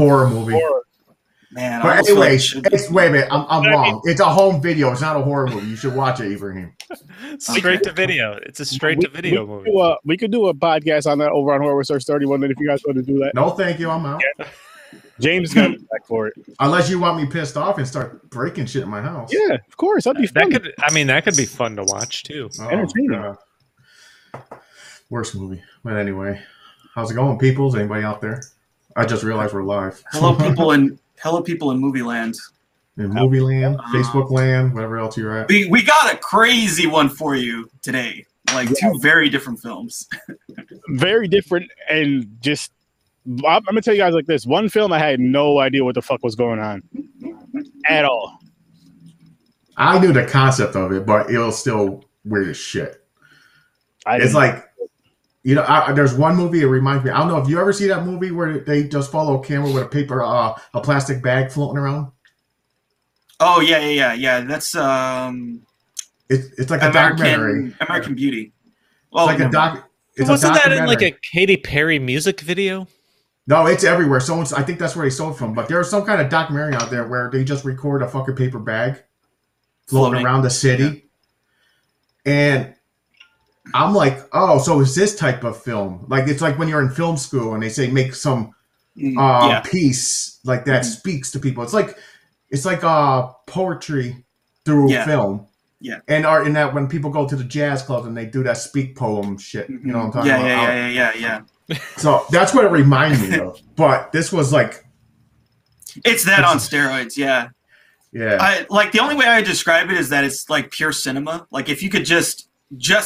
horror movie. Horror. Man, but anyway, wait a minute, I'm wrong. It's a home video. It's not a horror movie. You should watch it, Ibrahim. Straight to video. It's a straight to video movie. We could do a podcast on that over on Horror Search 31 if you guys want to do that. No, thank you. I'm out. Yeah. James is going to be back for it. Unless you want me pissed off and start breaking shit in my house. Yeah, of course. That'd be fun. That could be fun to watch, too. Oh, entertaining. Worst movie. But anyway, how's it going, peoples? Anybody out there? I just realized we're live. Hello, people in... Hello, people in movie land. In movie land, Facebook land, whatever else you're at. We got a crazy one for you today. Like two very different films. Very different. And just, I'm going to tell you guys like this. One film I had no idea what the fuck was going on at all. I knew the concept of it, but it was still weird as shit. It's like, you know, there's one movie. It reminds me. I don't know if you ever see that movie where they just follow a camera with a paper, a plastic bag floating around. Oh yeah. That's It's like a documentary. American Beauty. Well, it's like wasn't that in like a Katy Perry music video? No, it's everywhere. Someone's. I think that's where they sold from. But there's some kind of documentary out there where they just record a fucking paper bag floating around the city, and I'm like, oh, so is this type of film? Like, it's like when you're in film school and they say make some piece like that speaks to people. It's like poetry through film. Yeah. And art in that when people go to the jazz club and they do that speak poem shit. You know what I'm talking about? Yeah. So that's what it reminded me of. But this was like... It's that on steroids, yeah. Yeah. The only way I describe it is that it's like pure cinema. Like, if you could just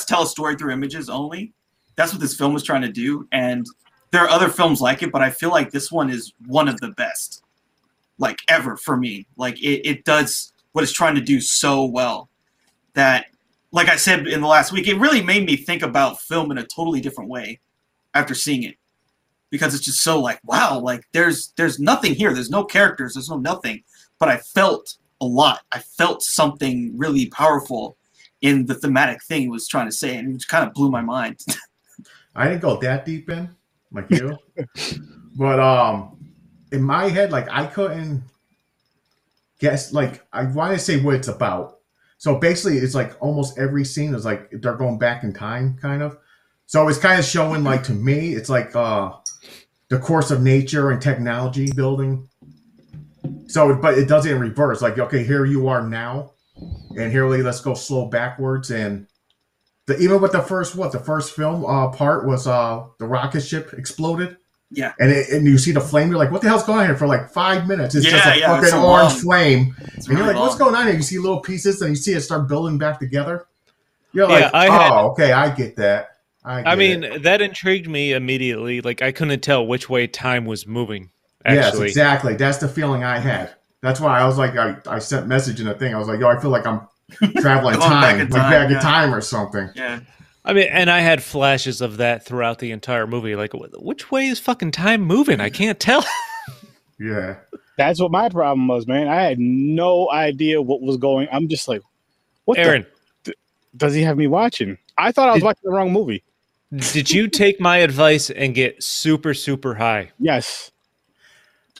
tell a story through images only. That's what this film was trying to do. And there are other films like it, but I feel like this one is one of the best, like, ever for me. Like, it does what it's trying to do so well that, like I said in the last week, it really made me think about film in a totally different way after seeing it. Because it's just so like, wow, like there's nothing here. There's no characters. There's no nothing. But I felt a lot. I felt something really powerful in the thematic thing he was trying to say, and it just kind of blew my mind. I didn't go that deep in, like you. But in my head, like, I couldn't guess, like, I want to say what it's about. So basically, it's like almost every scene is like they're going back in time, kind of. So it's kind of showing, like, to me, it's like the course of nature and technology building. So, but it does it in reverse. Like, okay, here you are now. And here, let's go slow backwards. And even with the first film part was the rocket ship exploded. Yeah. And you see the flame. You're like, what the hell's going on here for like 5 minutes? It's just a fucking orange flame. It's and really you're like, what's going on here? You see little pieces and you see it start building back together. You're like, okay, I get that. I mean, that intrigued me immediately. Like, I couldn't tell which way time was moving. Actually. Yes, exactly. That's the feeling I had. That's why I was like, I sent message in a thing. I was like, yo, I feel like I'm traveling back in time or something. Yeah. I mean, and I had flashes of that throughout the entire movie. Like, which way is fucking time moving? I can't tell. Yeah. That's what my problem was, man. I had no idea what was going on. I'm just like, what Aaron, does he have me watching? I thought I was watching the wrong movie. Did you take my advice and get super, super high? Yes.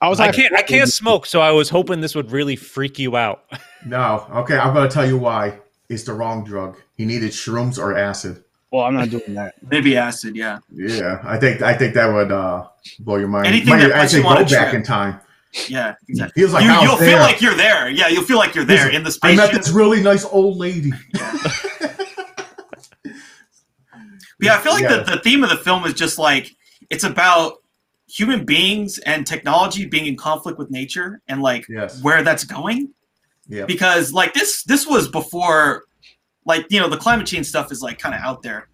I can't smoke, so I was hoping this would really freak you out. No, okay, I'm gonna tell you why. It's the wrong drug. He needed shrooms or acid. Well, I'm not doing that. Maybe acid, yeah. Yeah, I think that would blow your mind. Anything that actually go back in time. Yeah, exactly. He was like, you'll feel like you're there. Yeah, you'll feel like you're there in the spaceship. I met this really nice old lady. Yeah, I feel like the theme of the film is just like it's about human beings and technology being in conflict with nature and like where that's going. Yeah. Because like this was before, like, you know, the climate change stuff is like kind of out there.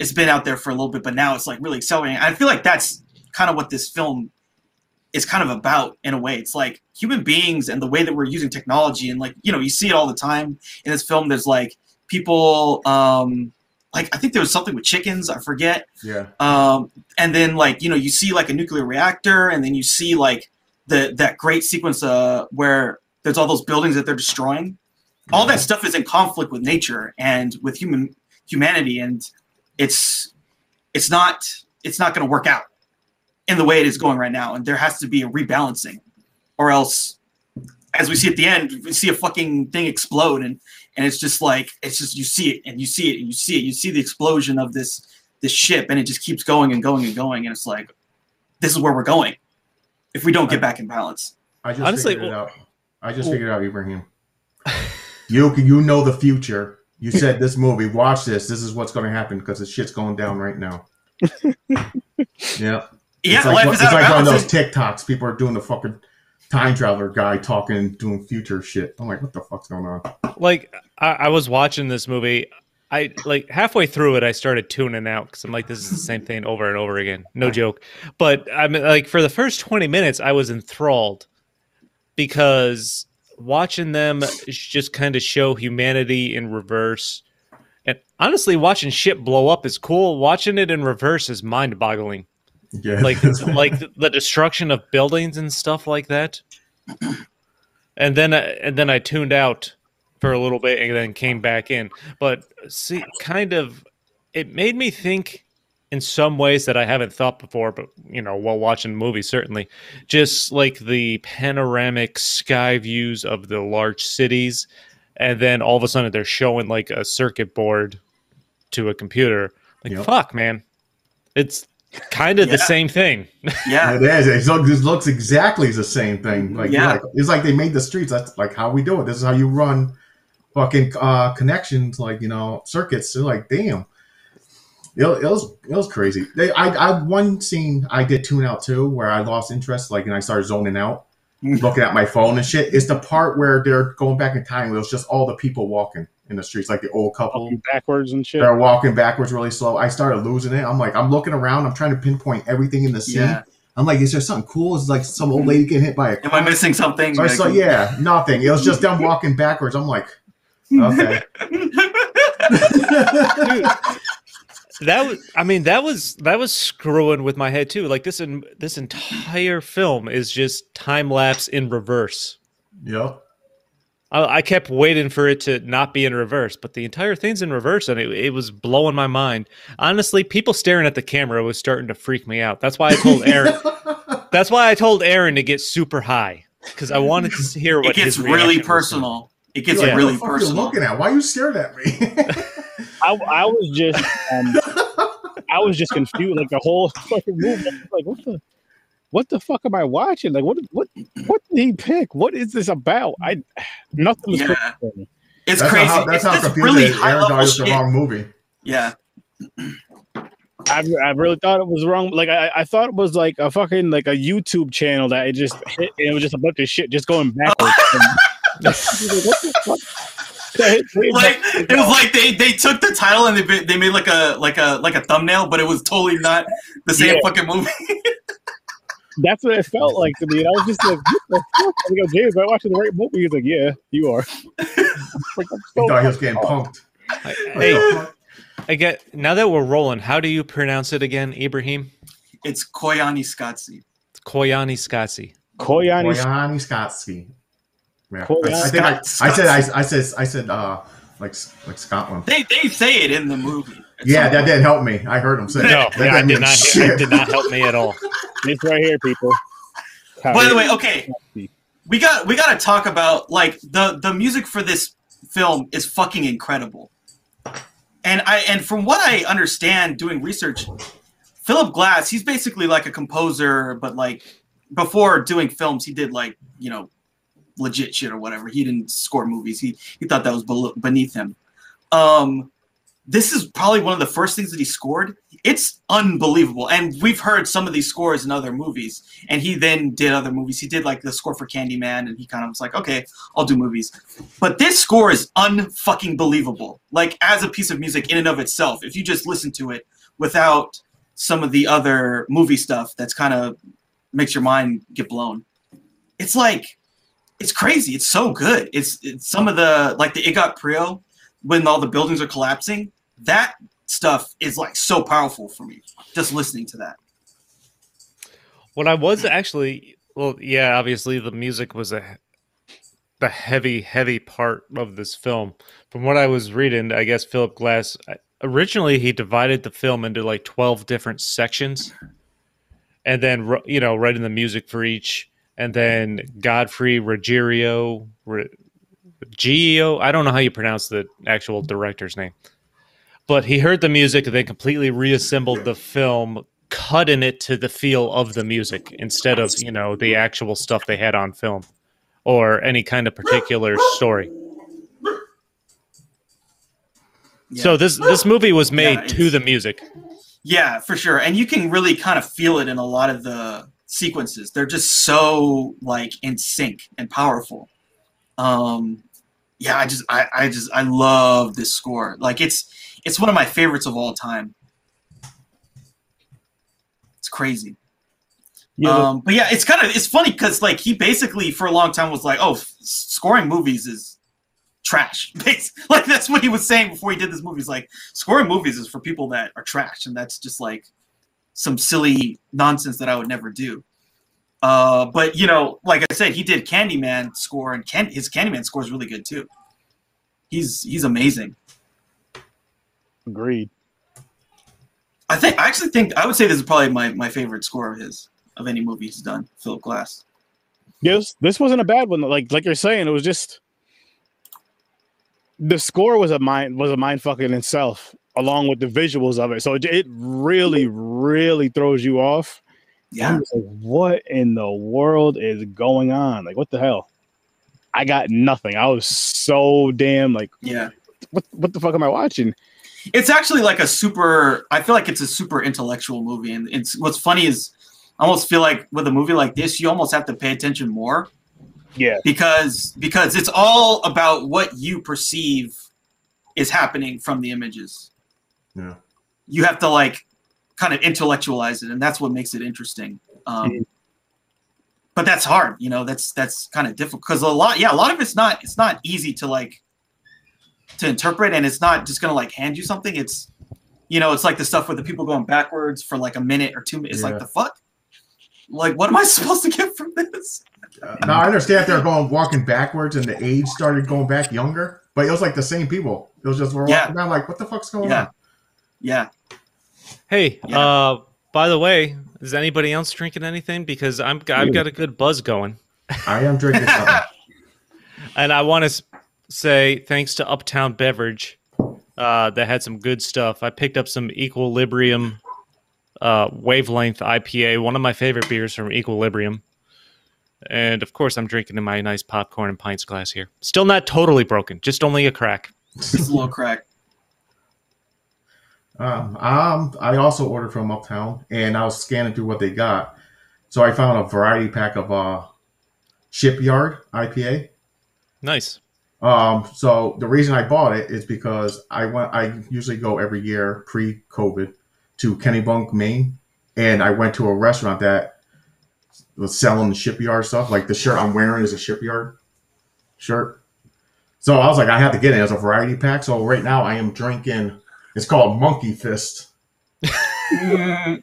It's been out there for a little bit, but now it's like really accelerating. I feel like that's kind of what this film is kind of about in a way. It's like human beings and the way that we're using technology and, like, you know, you see it all the time in this film. There's like people, like, I think there was something with chickens, I forget. Yeah. And then, like, you know, you see like a nuclear reactor, and then you see like that great sequence where there's all those buildings that they're destroying. Yeah. All that stuff is in conflict with nature and with humanity, and it's not going to work out. in the way it is going right now. And there has to be a rebalancing, or else, as we see at the end, we see a fucking thing explode, and it's just like, it's just, you see it and you see it and you see it, you see the explosion of this ship, and it just keeps going and going and going. And it's like, this is where we're going if we don't get back in balance. I just figured it out, Ibrahim. You know the future. You said this movie, watch this. This is what's going to happen because this shit's going down right now. Yeah. Yeah, life is out of balance. It's like one of those TikToks. People are doing the fucking time traveler guy talking, doing future shit. I'm like, what the fuck's going on? Like, I was watching this movie. I like halfway through it, I started tuning out because I'm like, this is the same thing over and over again. No joke. But I'm like, for the first 20 minutes, I was enthralled because watching them just kind of show humanity in reverse. And honestly, watching shit blow up is cool. Watching it in reverse is mind-boggling. Yeah. Like the destruction of buildings and stuff like that. And then I tuned out for a little bit and then came back in. But see, kind of, it made me think in some ways that I haven't thought before, but, you know, while watching movies, certainly. Just like the panoramic sky views of the large cities. And then all of a sudden they're showing like a circuit board to a computer. Like, yep. Fuck, man. It's kind of the same thing. Yeah, it is. It looks exactly the same thing. Like, it's like they made the streets. That's like how we do it. This is how you run fucking connections, like, you know, circuits. They're like, damn, it was crazy. I one scene I did tune out too, where I lost interest, like, and I started zoning out, looking at my phone and shit. It's the part where they're going back in time. It was just all the people walking in the streets, like the old couple walking backwards and shit. They're walking backwards really slow. I started losing it. I'm like, I'm looking around. I'm trying to pinpoint everything in the scene. Yeah. I'm like, is there something cool? Is like some old lady getting hit by a car? Am I missing something? Or so, yeah, nothing. It was just them walking backwards. I'm like, okay. Dude, that was screwing with my head too. Like this entire film is just time lapse in reverse. Yep. I kept waiting for it to not be in reverse, but the entire thing's in reverse, and it was blowing my mind. Honestly, people staring at the camera was starting to freak me out. That's why I told Aaron. That's why I told Aaron to get super high, because I wanted to hear what his reaction was. It gets really personal. It gets like, really personal. What the fuck are you looking at? Why are you staring at me? I was just confused, like the whole fucking movie. Like, what the fuck am I watching? Like, what did he pick? What is this about? Nothing was crazy. It's crazy. That's how confusing really high level shit. It's the wrong movie. Yeah. I really thought it was wrong. Like, I thought it was like a fucking, like a YouTube channel that it just hit. It was just a bunch of shit just going backwards. Like, what the fuck? Like, it was like they took the title and they made like a thumbnail, but it was totally not the same fucking movie. That's what it felt like to me. And I was just like, what the fuck? I go, James, am I watching the right movie? He's like, yeah, you are. Like, so thought he was getting punked. Hey, now that we're rolling, how do you pronounce it again, Ibrahim? It's Koyaanisqatsi. Koyaanisqatsi. Koyaanisqatsi. Yeah. I said like Scotland. They say it in the movie. Yeah, that didn't help me. I heard him say that. No, it did not help me at all. It's right here, people. By the way, okay, we got to talk about, like, the music for this film is fucking incredible. And from what I understand, doing research, Philip Glass, he's basically like a composer, but like before doing films, he did, like, you know, legit shit or whatever. He didn't score movies. He thought that was beneath him. This is probably one of the first things that he scored. It's unbelievable. And we've heard some of these scores in other movies. And he then did other movies. He did, like, the score for Candyman, and he kind of was like, okay, I'll do movies. But this score is un-fucking-believable. Like, as a piece of music in and of itself, if you just listen to it without some of the other movie stuff that's kind of makes your mind get blown. It's like, it's crazy. It's so good. It's some of the, like, the Igot Prio, when all the buildings are collapsing, that stuff is, like, so powerful for me, just listening to that. When I was actually, well, yeah, obviously the music was the heavy, heavy part of this film. From what I was reading, I guess Philip Glass, originally he divided the film into, like, 12 different sections. and then, you know, writing the music for each, and then Godfrey Reggio, I don't know how you pronounce the actual director's name, but he heard the music and then completely reassembled the film, cutting it to the feel of the music instead of, you know, the actual stuff they had on film or any kind of particular story. Yeah. So this movie was made to the music. Yeah, for sure. And you can really kind of feel it in a lot of the sequences. They're just so like in sync and powerful. Yeah, I love this score. Like it's one of my favorites of all time. It's crazy. Yeah. But yeah, it's funny because like he basically for a long time was like, oh, scoring movies is trash. Like that's what he was saying before he did this movie. He's like, scoring movies is for people that are trash, and that's just like some silly nonsense that I would never do. But you know, like I said, he did Candyman score, and his Candyman score is really good too. He's amazing. Agreed. I would say this is probably my favorite score of his of any movie he's done, Philip Glass. Yes, this wasn't a bad one. Like you're saying, it was just the score was a mind fuck in itself, along with the visuals of it. So it really, really throws you off. Yeah. I'm just like, what in the world is going on? Like, what the hell? I got nothing. I was so damn like, yeah. What the fuck am I watching? It's actually like I feel like it's a super intellectual movie. And it's what's funny is I almost feel like with a movie like this, you almost have to pay attention more. Yeah, because it's all about what you perceive is happening from the images. Yeah, you have to like kind of intellectualize it, and that's what makes it interesting. But that's hard, you know. That's kind of difficult because a lot of it's not easy to like to interpret, and it's not just gonna like hand you something. It's, you know, it's like the stuff with the people going backwards for like a minute or 2 minutes. Yeah. Like the fuck. Like, what am I supposed to get from this? Now, I understand they're walking backwards and the age started going back younger, but it was like the same people. It was just, we're walking down like, what the fuck's going on? Yeah. Hey, by the way, is anybody else drinking anything? Because I've got a good buzz going. I am drinking something. And I want to say thanks to Uptown Beverage that had some good stuff. I picked up some Equilibrium Wavelength IPA, one of my favorite beers from Equilibrium, and of course I'm drinking in my nice popcorn and pints glass here. Still not totally broken, just only a crack. Just a little crack. I also ordered from Uptown, and I was scanning through what they got, so I found a variety pack of Shipyard IPA. Nice. So the reason I bought it is because I usually go every year pre-COVID to Kennebunk, Maine, and I went to a restaurant that was selling the Shipyard stuff. Like the shirt I'm wearing is a Shipyard shirt. So I was like, I have to get it as a variety pack. So right now I am drinking, it's called Monkey Fist. I'd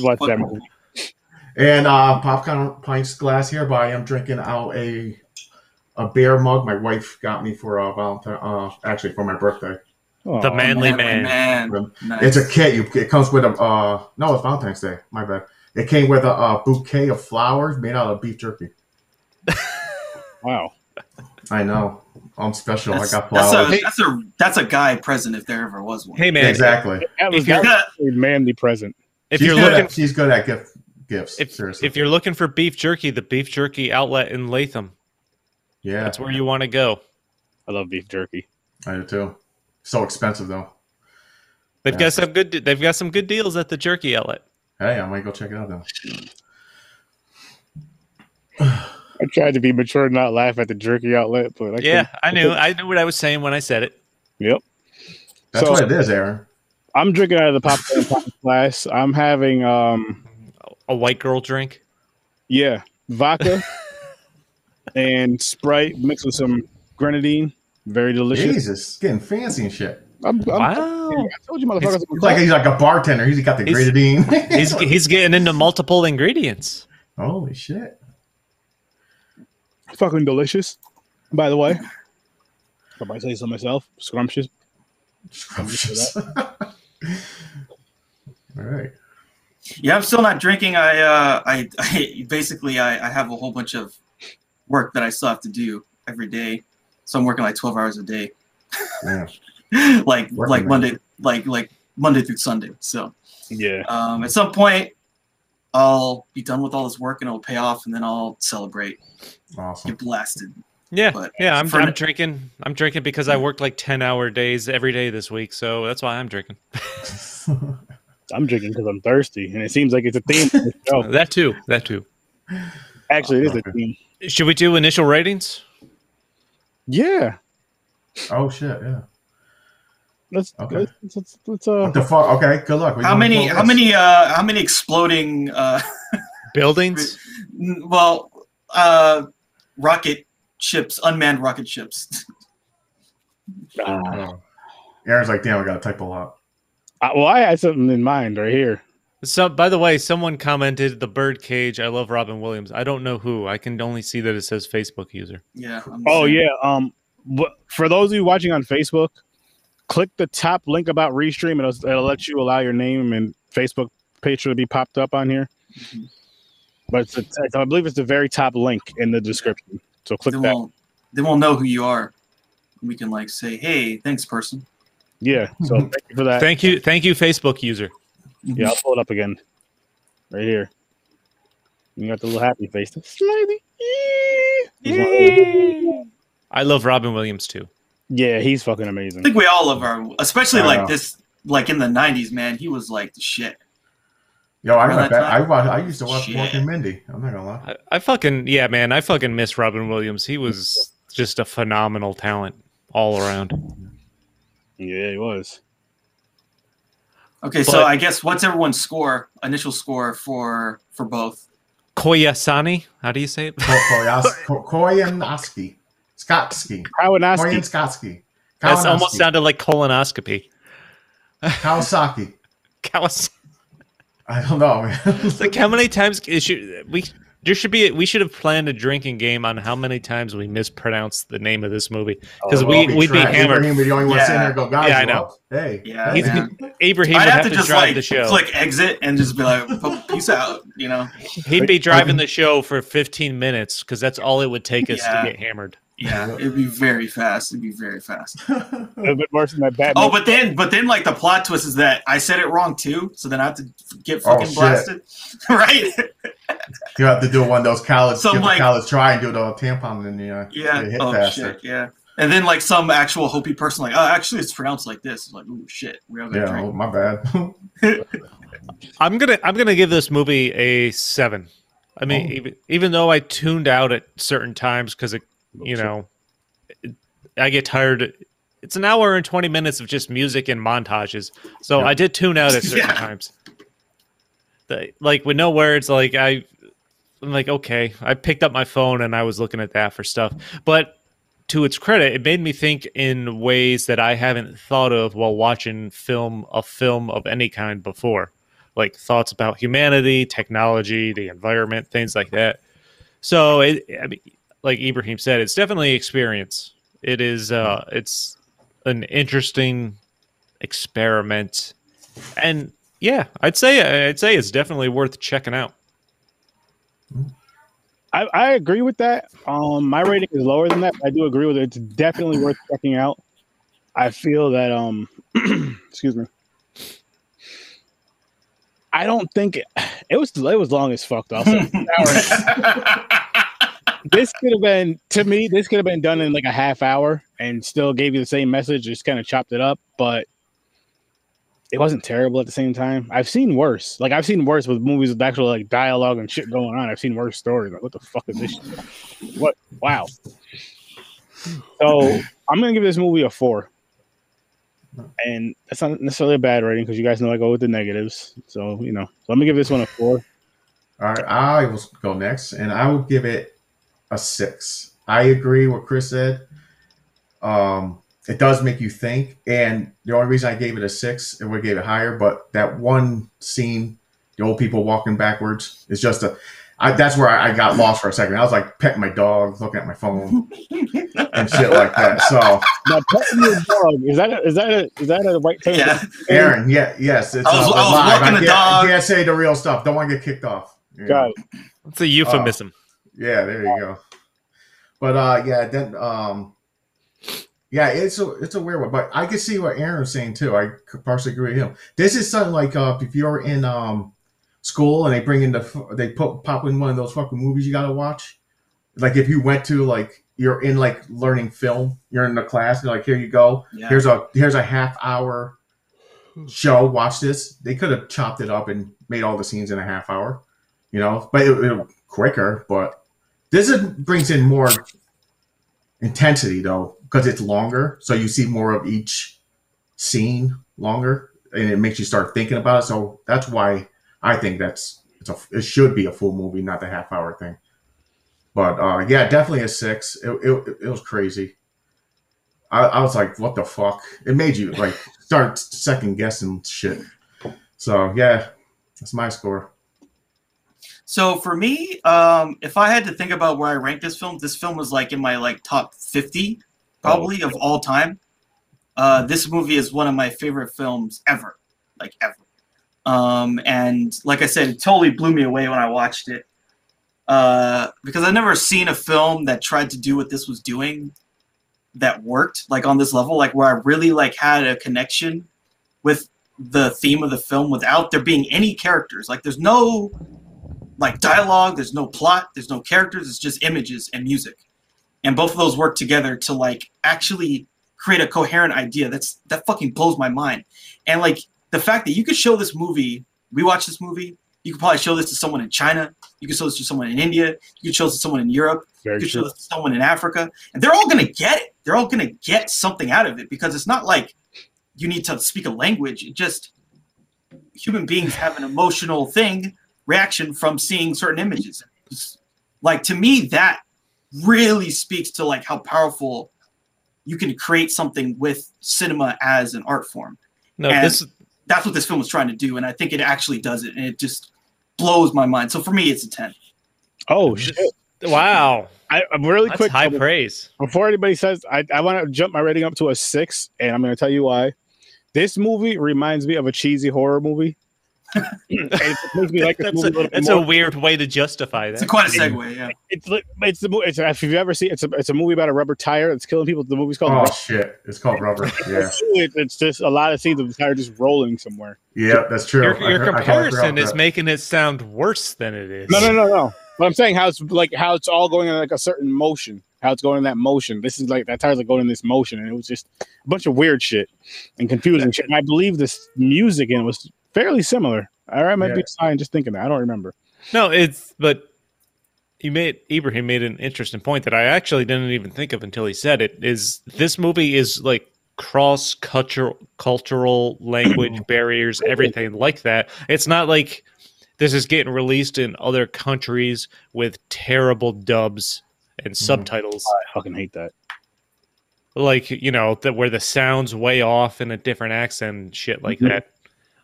like that movie. And popcorn pints glass here, but I am drinking out a beer mug my wife got me for Valentine, actually for my birthday. The manly man. Nice. It's a kit. It comes with a no, it's Valentine's Day. My bad. It came with a bouquet of flowers made out of beef jerky. Wow. I know. I'm special. I got flowers. That's a guy present if there ever was one. Hey man, exactly. That was a manly present. She's good at gifts. If you're looking for beef jerky, the beef jerky outlet in Latham. Yeah, that's where you want to go. I love beef jerky. I do too. So expensive though. They've got some good. They've got some good deals at the jerky outlet. Hey, I might go check it out though. I tried to be mature and not laugh at the jerky outlet, but I knew what I was saying when I said it. Yep, that's what it is, Aaron. I'm drinking out of the popcorn glass. I'm having a white girl drink. Yeah, vodka and Sprite mixed with some grenadine. Very delicious. Jesus, getting fancy and shit. Wow. I told you, motherfuckers. He's like a bartender. He's got the grenadine. he's getting into multiple ingredients. Holy shit. Fucking delicious, by the way. I might say so myself. Scrumptious. All right. Yeah, I'm still not drinking. I have a whole bunch of work that I still have to do every day, so I'm working like 12 hours a day. Yeah. Monday through Sunday. So yeah. At some point, I'll be done with all this work and it'll pay off, and then I'll celebrate. Awesome. Get blasted. Yeah, but yeah. I'm drinking. I'm drinking because I worked like 10-hour days every day this week, so that's why I'm drinking. I'm drinking because I'm thirsty, and it seems like it's a theme. For the show. That too. Actually, it is a theme. Should we do initial ratings? Yeah. Oh shit! Yeah. Let's what the fuck? Okay. Good luck. How many exploding buildings? Well, rocket ships, unmanned rocket ships. Aaron's like, damn, I gotta type a lot. Well, I had something in mind right here. So, by the way, someone commented The Birdcage. I love Robin Williams. I don't know who. I can only see that it says Facebook user. Yeah. For those of you watching on Facebook, click the top link about Restream, and it'll let you allow your name and Facebook picture to be popped up on here. Mm-hmm. But I believe it's the very top link in the description. So click that. They won't know who you are. We can like say, "Hey, thanks, person." Yeah. So thank you for that. Thank you, Facebook user. Yeah, I'll pull it up again. Right here. You got the little happy face. I love Robin Williams too. Yeah, he's fucking amazing. I think we all love Robin, especially like in the '90s, man. He was like the shit. Yo, I used to watch Mork and Mindy. I'm not gonna lie. I fucking miss Robin Williams. He was just a phenomenal talent all around. Yeah, he was. Okay, so I guess what's everyone's score? Initial score for both. Koyaanisqatsi. How do you say it? Koyaanisqatsi. Koyaanisqatsi. Koyaanisqatsi. That almost sounded like colonoscopy. Kawasaki. I don't know, man. Like how many times we should have planned a drinking game on how many times we mispronounced the name of this movie, because we'd be hammered. Ibrahim would be the only one sitting there go, guys, yeah, I know. Hey, yeah, Ibrahim would have to just drive the show. Click exit and just be like, peace out. You know, he'd be driving the show for 15 minutes because that's all it would take us to get hammered. Yeah, it'd be very fast. A bit worse than that Batman. Oh, but then, like the plot twist is that I said it wrong too, so then I have to get fucking blasted, right? You have to do one of those college try and do the tampon and hit faster. Shit, yeah. And then like some actual Hopi person, like, oh, actually it's pronounced like this. It's like, ooh, shit, we have that. Yeah, oh, my bad. I'm gonna give this movie a 7. I mean, even though I tuned out at certain times because it. You know, I get tired. It's an hour and 20 minutes of just music and montages. So I did tune out at certain times. Like with no words, like I'm like, okay, I picked up my phone and I was looking at that for stuff. But to its credit, it made me think in ways that I haven't thought of while watching a film of any kind before. Like thoughts about humanity, technology, the environment, things like that. So like Ibrahim said, it's definitely experience. It is it's an interesting experiment. And yeah, I'd say it's definitely worth checking out. I agree with that. My rating is lower than that, but I do agree with it. It's definitely worth checking out. I feel that excuse me. I don't think it was long as fuck though. This could have been, to me, done in like a half hour and still gave you the same message, just kind of chopped it up, but it wasn't terrible at the same time. I've seen worse. Like, I've seen worse with movies with actual like dialogue and shit going on. I've seen worse stories. Like, what the fuck is this shit? What? Wow. So, I'm going to give this movie a 4. And that's not necessarily a bad rating because you guys know I go with the negatives. So, you know, so I'm going to give this one a 4. All right. I will go next, and I will give it a 6. I agree with what Chris said. It does make you think, and the only reason I gave it a 6 and we gave it higher, but that one scene, the old people walking backwards, is just that's where I got lost for a second. I was like petting my dog, looking at my phone, and shit like that. So now, petting your dog, is that a white thing? Yeah. Aaron, yeah, yes. It's I was walking the dog. I can't say the real stuff. Don't want to get kicked off. Got it. It's a euphemism. Yeah, there you go. But yeah, then yeah, it's a weird one. But I can see what Aaron's saying too. I partially agree with him. This is something like if you're in school and they bring in pop in one of those fucking movies you gotta watch. Like if you went to like you're in like learning film, you're in the class, and they're like, here you go. Yeah. Here's a half-hour show. Watch this. They could have chopped it up and made all the scenes in a half hour, you know. But it quicker. But this brings in more intensity though, because it's longer, so you see more of each scene longer, and it makes you start thinking about it. So that's why I think it should be a full movie, not the half-hour thing. But yeah, definitely a 6. It was crazy. I was like, what the fuck? It made you like start second guessing shit. So yeah, that's my score. So for me, if I had to think about where I ranked this film was like in my like top 50 probably of all time. This movie is one of my favorite films ever, like ever. And like I said, it totally blew me away when I watched it because I've never seen a film that tried to do what this was doing that worked like on this level, like where I really like had a connection with the theme of the film without there being any characters. Like there's no like dialogue, there's no plot, there's no characters, it's just images and music. And both of those work together to like actually create a coherent idea. That fucking blows my mind. And like the fact that you could show this movie, we watched this movie, you could probably show this to someone in China, you could show this to someone in India, you could show this to someone in Europe, you could show this to someone in Africa, and they're all gonna get it. They're all gonna get something out of it because it's not like you need to speak a language. It just, human beings have an emotional thing, reaction from seeing certain images. Like to me, that really speaks to like how powerful you can create something with cinema as an art form. No, and that's what this film was trying to do, and I think it actually does it, and it just blows my mind. So for me, it's a 10. Oh shit! Wow, I'm really quick. High praise. Before anybody says, I want to jump my rating up to a 6, and I'm going to tell you why. This movie reminds me of a cheesy horror movie. It's a weird way to justify that. It's quite a segue. Yeah, it's the movie. If you've ever seen, it's a movie about a rubber tire that's killing people. The movie's called. Oh shit! It's called Rubber. Yeah. It's just a lot of scenes of the tire just rolling somewhere. Yeah, that's true. Your comparison is making it sound worse than it is. No. But I'm saying how it's all going in like a certain motion. How it's going in that motion. This is like that tire's like going in this motion, and it was just a bunch of weird shit and confusing shit. And I believe this music in it was fairly similar. All right, might be fine. Just thinking that I don't remember. No, but Ibrahim made an interesting point that I actually didn't even think of until he said it. Is this movie is like cross cultural language barriers, everything like that. It's not like this is getting released in other countries with terrible dubs and subtitles. I fucking hate that. Like, you know, where the sound's way off in a different accent and shit like that.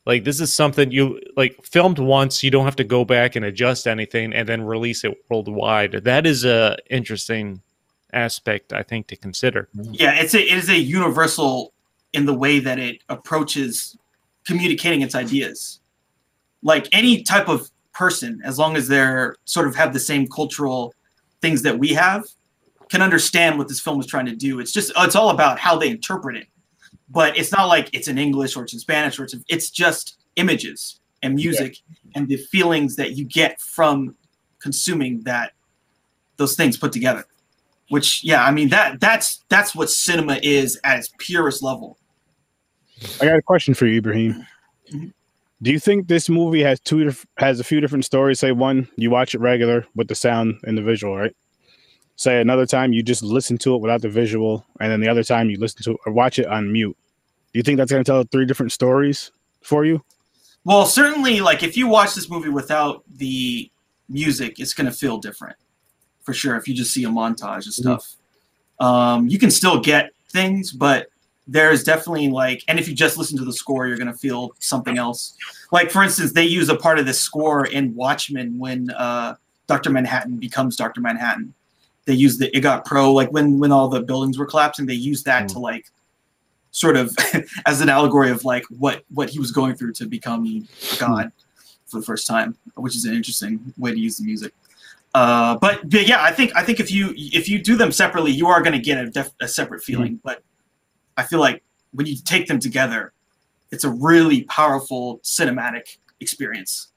Like, this is something you, like, filmed once, you don't have to go back and adjust anything and then release it worldwide. That is an interesting aspect, I think, to consider. Yeah, it is a universal in the way that it approaches communicating its ideas. Like, any type of person, as long as they're sort of have the same cultural things that we have, can understand what this film is trying to do. It's just, it's all about how they interpret it. But it's not like it's in English or it's in Spanish or it's just images and music and the feelings that you get from consuming those things put together. Which, yeah, I mean that's what cinema is at its purest level. I got a question for you, Ibrahim. Do you think this movie has a few different stories? Say one, you watch it regular with the sound and the visual, right? Say another time you just listen to it without the visual, and then the other time you listen to it or watch it on mute. Do you think that's going to tell 3 different stories for you? Well, certainly, like, if you watch this movie without the music, it's going to feel different, for sure, if you just see a montage of stuff. You can still get things, but there's definitely, like... And if you just listen to the score, you're going to feel something else. Like, for instance, they use a part of this score in Watchmen when Dr. Manhattan becomes Dr. Manhattan. They used the IGOT Pro, like when all the buildings were collapsing, they used that to like sort of as an allegory of like what he was going through to become God for the first time, which is an interesting way to use the music. But yeah, I think if you do them separately, you are going to get a separate feeling. But I feel like when you take them together, it's a really powerful cinematic experience.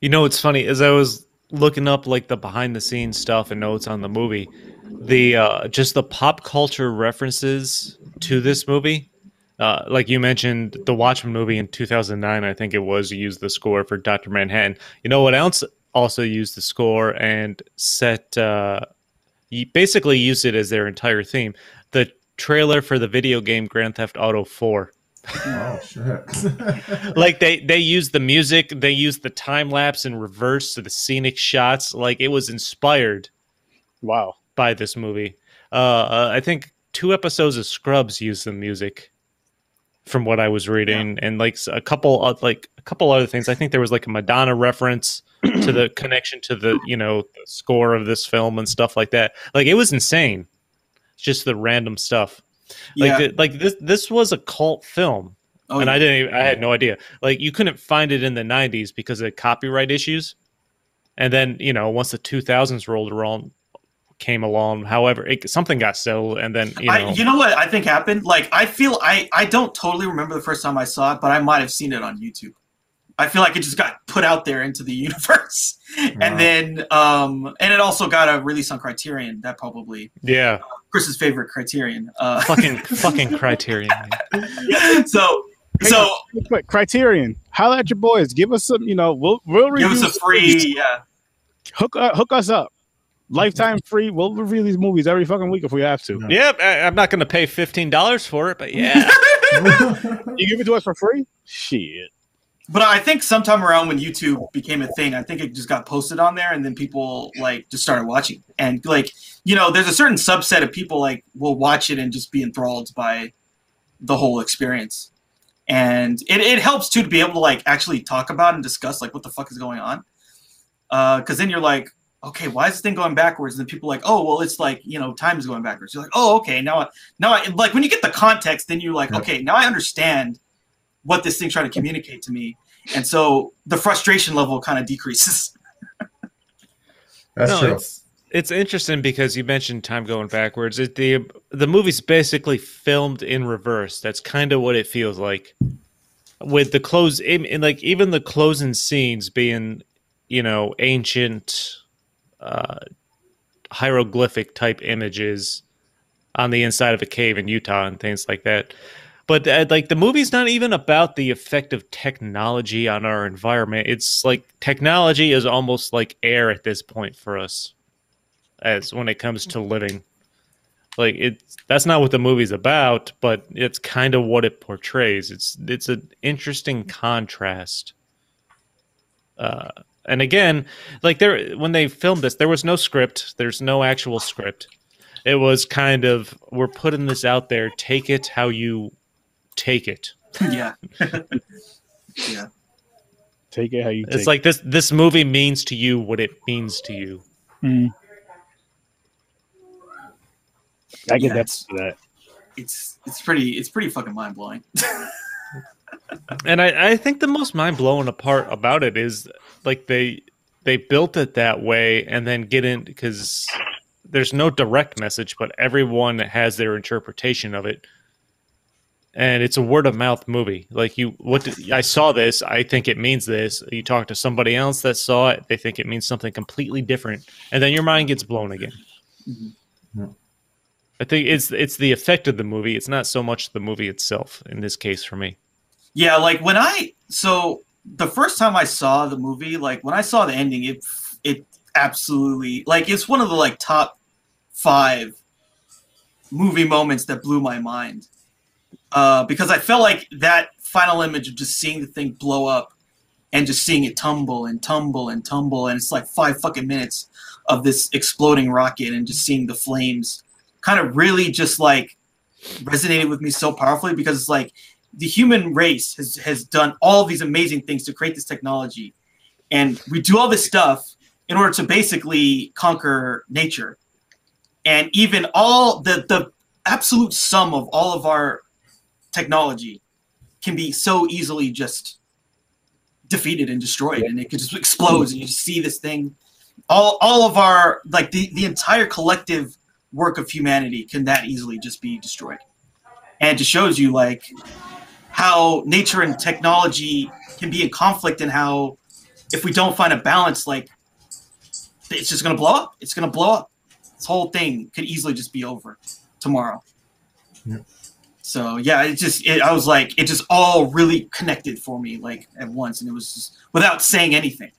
You know, it's funny, as I was looking up like the behind the scenes stuff and notes on the movie, the just the pop culture references to this movie, like you mentioned, the Watchmen movie in 2009, I think it was, used the score for Dr. Manhattan. You know what else? Also used the score and set, basically used it as their entire theme. The trailer for the video game Grand Theft Auto 4. Oh shit! Like they used the music, they used the time lapse in reverse to the scenic shots. Like it was inspired, wow, by this movie. I think 2 episodes of Scrubs used the music, from what I was reading, and like a couple other things. I think there was like a Madonna reference to the connection to the, you know, the score of this film and stuff like that. Like it was insane, just the random stuff. Like this was a cult film, and I didn't even, I had no idea. Like you couldn't find it in the 90s because of copyright issues, and then, you know, once the 2000s rolled around, came along. However, something got settled, and then you know what I think happened. Like I feel I don't totally remember the first time I saw it, but I might have seen it on YouTube. I feel like it just got put out there into the universe, and then and it also got a release on Criterion. That probably Chris's favorite Criterion. Fucking Criterion. So quick, Criterion, holla at your boys. Give us some, you know, we'll review. Give us a free, hook us up. Lifetime free. We'll review these movies every fucking week if we have to. Yeah, I'm not going to pay $15 for it, but yeah, you give it to us for free. Shit. But I think sometime around when YouTube became a thing, I think it just got posted on there, and then people like just started watching. And like, you know, there's a certain subset of people like will watch it and just be enthralled by the whole experience. And it helps too to be able to like actually talk about and discuss like what the fuck is going on. Because then you're like, okay, why is this thing going backwards? And then people are like, oh, well, it's like, you know, time is going backwards. You're like, oh, okay, now I like when you get the context, then you're like, okay, now I understand what this thing's trying to communicate to me. And so the frustration level kind of decreases. That's true. It's interesting because you mentioned time going backwards. The movie's basically filmed in reverse. That's kind of what it feels like. With the close, and like even the closing scenes being, you know, ancient hieroglyphic type images on the inside of a cave in Utah and things like that. But like the movie's not even about the effect of technology on our environment. It's like technology is almost like air at this point for us, as when it comes to living. Like that's not what the movie's about, but it's kind of what it portrays. It's an interesting contrast. And again, like when they filmed this, there was no script. There's no actual script. It was kind of, we're putting this out there. Take it how you. Take it. Yeah. Yeah. Take it how you take it. It's like this movie means to you what it means to you. Mm. I get that. It's pretty fucking mind-blowing. And I think the most mind-blowing part about it is like they built it that way and then get in, because there's no direct message, but everyone has their interpretation of it. And it's a word of mouth movie. Like I saw this, I think it means this. You talk to somebody else that saw it, they think it means something completely different, and then your mind gets blown again. Mm-hmm. I think it's the effect of the movie. It's not so much the movie itself in this case for me. Yeah, like so the first time I saw the movie, like when I saw the ending, it absolutely, like it's one of the like top 5 movie moments that blew my mind. Because I felt like that final image of just seeing the thing blow up and just seeing it tumble and tumble and tumble. And it's like 5 fucking minutes of this exploding rocket and just seeing the flames kind of really just like resonated with me so powerfully, because it's like the human race has done all these amazing things to create this technology. And we do all this stuff in order to basically conquer nature. And even all the absolute sum of all of our technology can be so easily just defeated and destroyed, and it could just explode, and you just see this thing. All of our, like, the entire collective work of humanity can that easily just be destroyed. And it just shows you, like, how nature and technology can be in conflict, and how if we don't find a balance, like, it's just going to blow up. It's going to blow up. This whole thing could easily just be over tomorrow. Yeah. So yeah, I was like, it just all really connected for me, like, at once. And it was just without saying anything,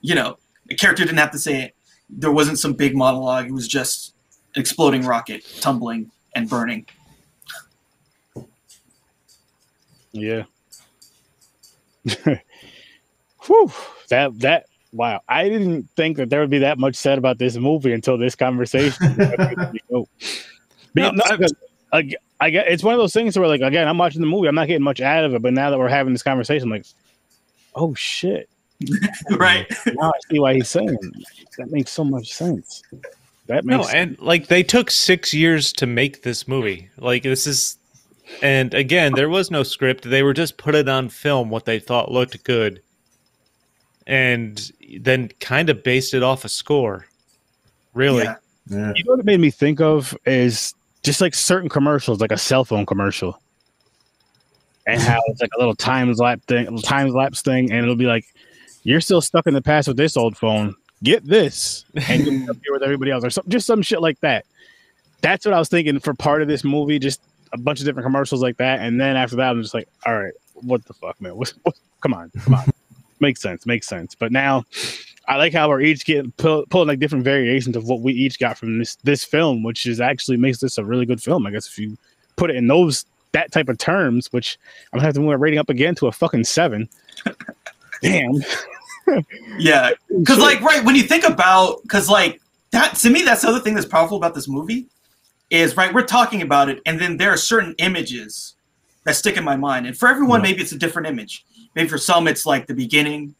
you know, the character didn't have to say it. There wasn't some big monologue. It was just an exploding rocket tumbling and burning. Yeah. Whew, that wow. I didn't think that there would be that much said about this movie until this conversation. I guess it's one of those things where, like, again, I'm watching the movie, I'm not getting much out of it, but now that we're having this conversation, I'm like, oh shit. Right. Now I see why he's saying it. That makes so much sense. That makes sense. And like, they took 6 years to make this movie. Like, this is, and again, there was no script. They were just put it on film, what they thought looked good, and then kind of based it off a score. Really. Yeah. Yeah. You know what it made me think of is just like certain commercials, like a cell phone commercial, and how it's like a little time lapse thing, and it'll be like, "You're still stuck in the past with this old phone. Get this, and you'll be up here with everybody else," or something, just some shit like that. That's what I was thinking for part of this movie, just a bunch of different commercials like that, and then after that, I'm just like, "All right, what the fuck, man? What, come on, makes sense." But now, I like how we're each pulling like different variations of what we each got from this film, which is actually makes this a really good film. I guess if you put it in that type of terms, which I'm gonna have to move my rating up again to a fucking 7. Damn. Yeah, because like, right when you think about, because like that to me, that's the other thing that's powerful about this movie is, right, we're talking about it, and then there are certain images that stick in my mind, and for everyone, maybe it's a different image. Maybe for some, it's like the beginning.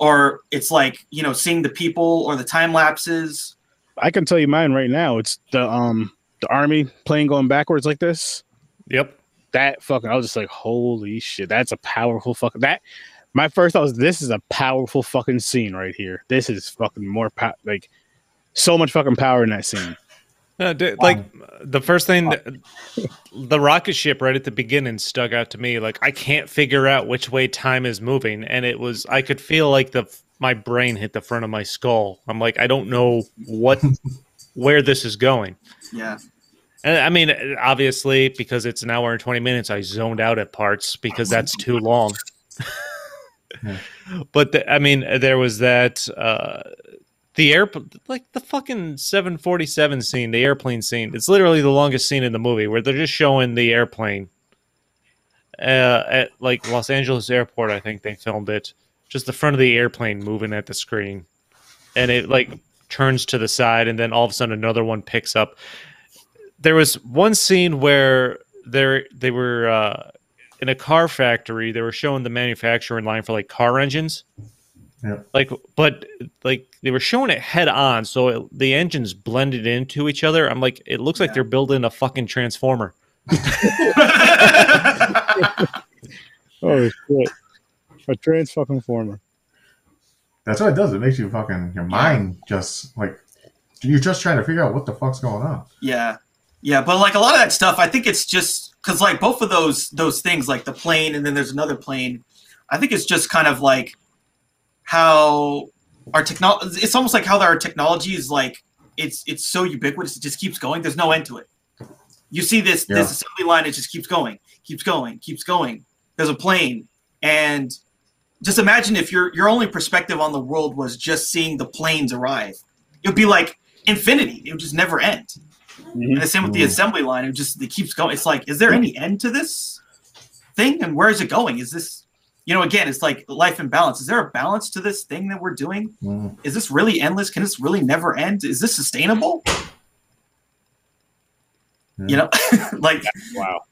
Or it's like, you know, seeing the people or the time lapses. I can tell you mine right now. It's the army plane going backwards like this. Yep. That fucking, I was just like, holy shit, that's a powerful fucking, that, my first thought was, this is a powerful fucking scene right here. This is fucking more power, like so much fucking power in that scene. Dude, like the first thing, the rocket ship right at the beginning stuck out to me. Like, I can't figure out which way time is moving, and it was, I could feel like my brain hit the front of my skull. I'm like, I don't know where this is going. Yeah, and I mean, obviously, because it's an hour and 20 minutes, I zoned out at parts because that's too long. Yeah. But I mean, there was that. The airplane, like the fucking 747 scene, the airplane scene. It's literally the longest scene in the movie where they're just showing the airplane at like Los Angeles airport. I think they filmed it, just the front of the airplane moving at the screen, and it like turns to the side, and then all of a sudden another one picks up. There was one scene where they were in a car factory. They were showing the manufacturing line for like car engines. Yeah. Like, but like they were showing it head on, so the engines blended into each other. I'm like, it looks like they're building a fucking transformer. Holy shit! A trans-fucking-former. That's what it does. It makes you fucking, your mind just like, you're just trying to figure out what the fuck's going on. Yeah, yeah, but like a lot of that stuff, I think it's just because like both of those things, like the plane and then there's another plane. I think it's just kind of like, how our technology, it's almost like how our technology is like, it's so ubiquitous, it just keeps going. There's no end to it. You see this assembly line, it just keeps going, keeps going, keeps going. There's a plane. And just imagine if your only perspective on the world was just seeing the planes arrive. It would be like infinity. It would just never end. And the same with the assembly line, it keeps going. It's like, is there any end to this thing? And where is it going? Is this, you know, again, it's like life in balance. Is there a balance to this thing that we're doing? Mm. Is this really endless? Can this really never end? Is this sustainable? Mm. You know, like, wow.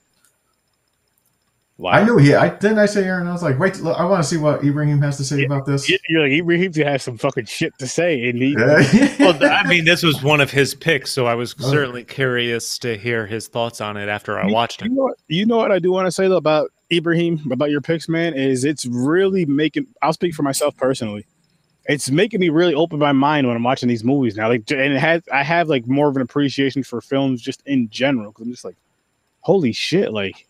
Wow. I knew he. Didn't I say Aaron? I was like, wait, look, I want to see what Ibrahim has to say about this. You're like, Ibrahim has some fucking shit to say. And he, well, I mean, this was one of his picks, so I was certainly curious to hear his thoughts on it after I watched it. You know what I do want to say though about Ibrahim, about your picks, man, is it's really making. I'll speak for myself personally. It's making me really open my mind when I'm watching these movies now. Like, and it has, I have like more of an appreciation for films just in general because I'm just like, holy shit, like.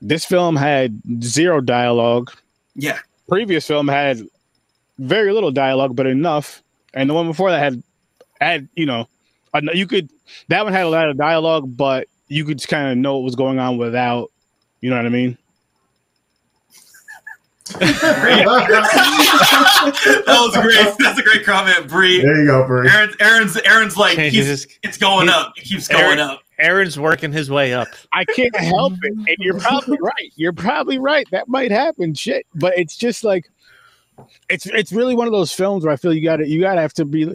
This film had zero dialogue. Yeah. Previous film had very little dialogue, but enough. And the one before that had you know, you could, that one had a lot of dialogue, but you could just kind of know what was going on without, you know what I mean? That was great. That's a great comment, Bree. There you go, Bree. Aaron's like, it's going up. It keeps going up. Aaron's working his way up. I can't help it. And you're probably right. That might happen. Shit. But it's just like it's really one of those films where I feel you have to be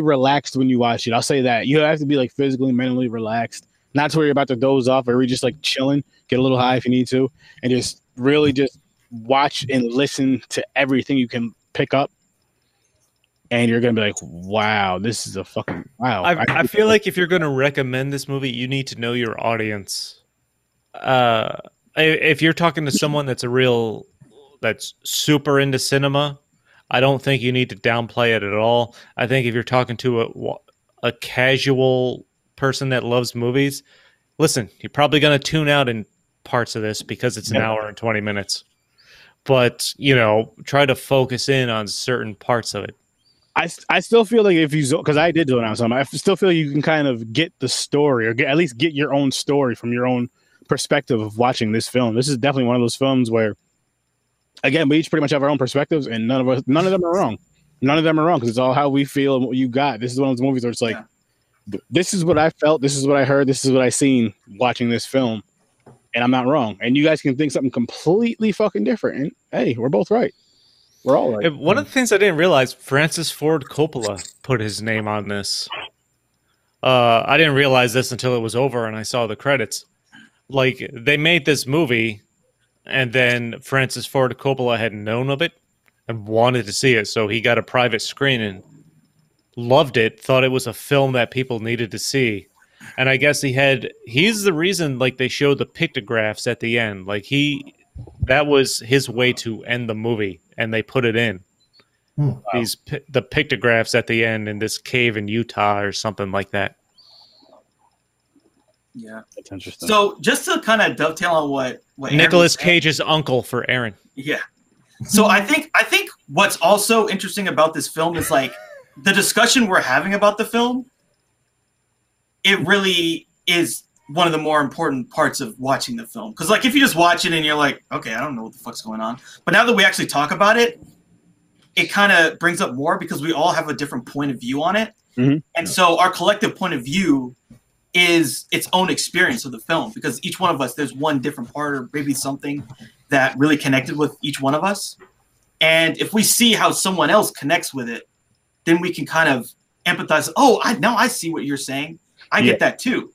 relaxed when you watch it. I'll say that. You have to be like physically, mentally relaxed. Not to worry about the doze off or you're just like chilling, get a little high if you need to, and just really just watch and listen to everything you can pick up. And you're going to be like, wow, this is a fucking wow. I feel like if you're going to recommend this movie, you need to know your audience. If you're talking to someone that's super into cinema, I don't think you need to downplay it at all. I think if you're talking to a casual person that loves movies, listen, you're probably going to tune out in parts of this because it's an hour and 20 minutes. But, you know, try to focus in on certain parts of it. I still feel like if you zone, because I did zone out some, I still feel you can kind of get the story or at least get your own story from your own perspective of watching this film. This is definitely one of those films where, again, we each pretty much have our own perspectives, and none of them are wrong. None of them are wrong because it's all how we feel and what you got. This is one of those movies where it's like, this is what I felt, this is what I heard, this is what I seen watching this film, and I'm not wrong. And you guys can think something completely fucking different. And hey, we're both right. We're all right. One of the things I didn't realize, Francis Ford Coppola put his name on this. I didn't realize this until it was over and I saw the credits. Like, they made this movie, and then Francis Ford Coppola had known of it and wanted to see it, so he got a private screening, loved it, thought it was a film that people needed to see. And I guess he's the reason, like, they showed the pictographs at the end. Like, that was his way to end the movie, and they put it in. Wow. The pictographs at the end in this cave in Utah or something like that. Yeah. That's interesting. So just to kind of dovetail on what Nicolas Cage's uncle for Aaron. Yeah. So I think what's also interesting about this film is like the discussion we're having about the film. It really is one of the more important parts of watching the film. Because like if you just watch it and you're like, okay, I don't know what the fuck's going on. But now that we actually talk about it, it kind of brings up more because we all have a different point of view on it. Mm-hmm. And so our collective point of view is its own experience of the film. Because each one of us, there's one different part or maybe something that really connected with each one of us. And if we see how someone else connects with it, then we can kind of empathize. Oh, now I see what you're saying. I get that too.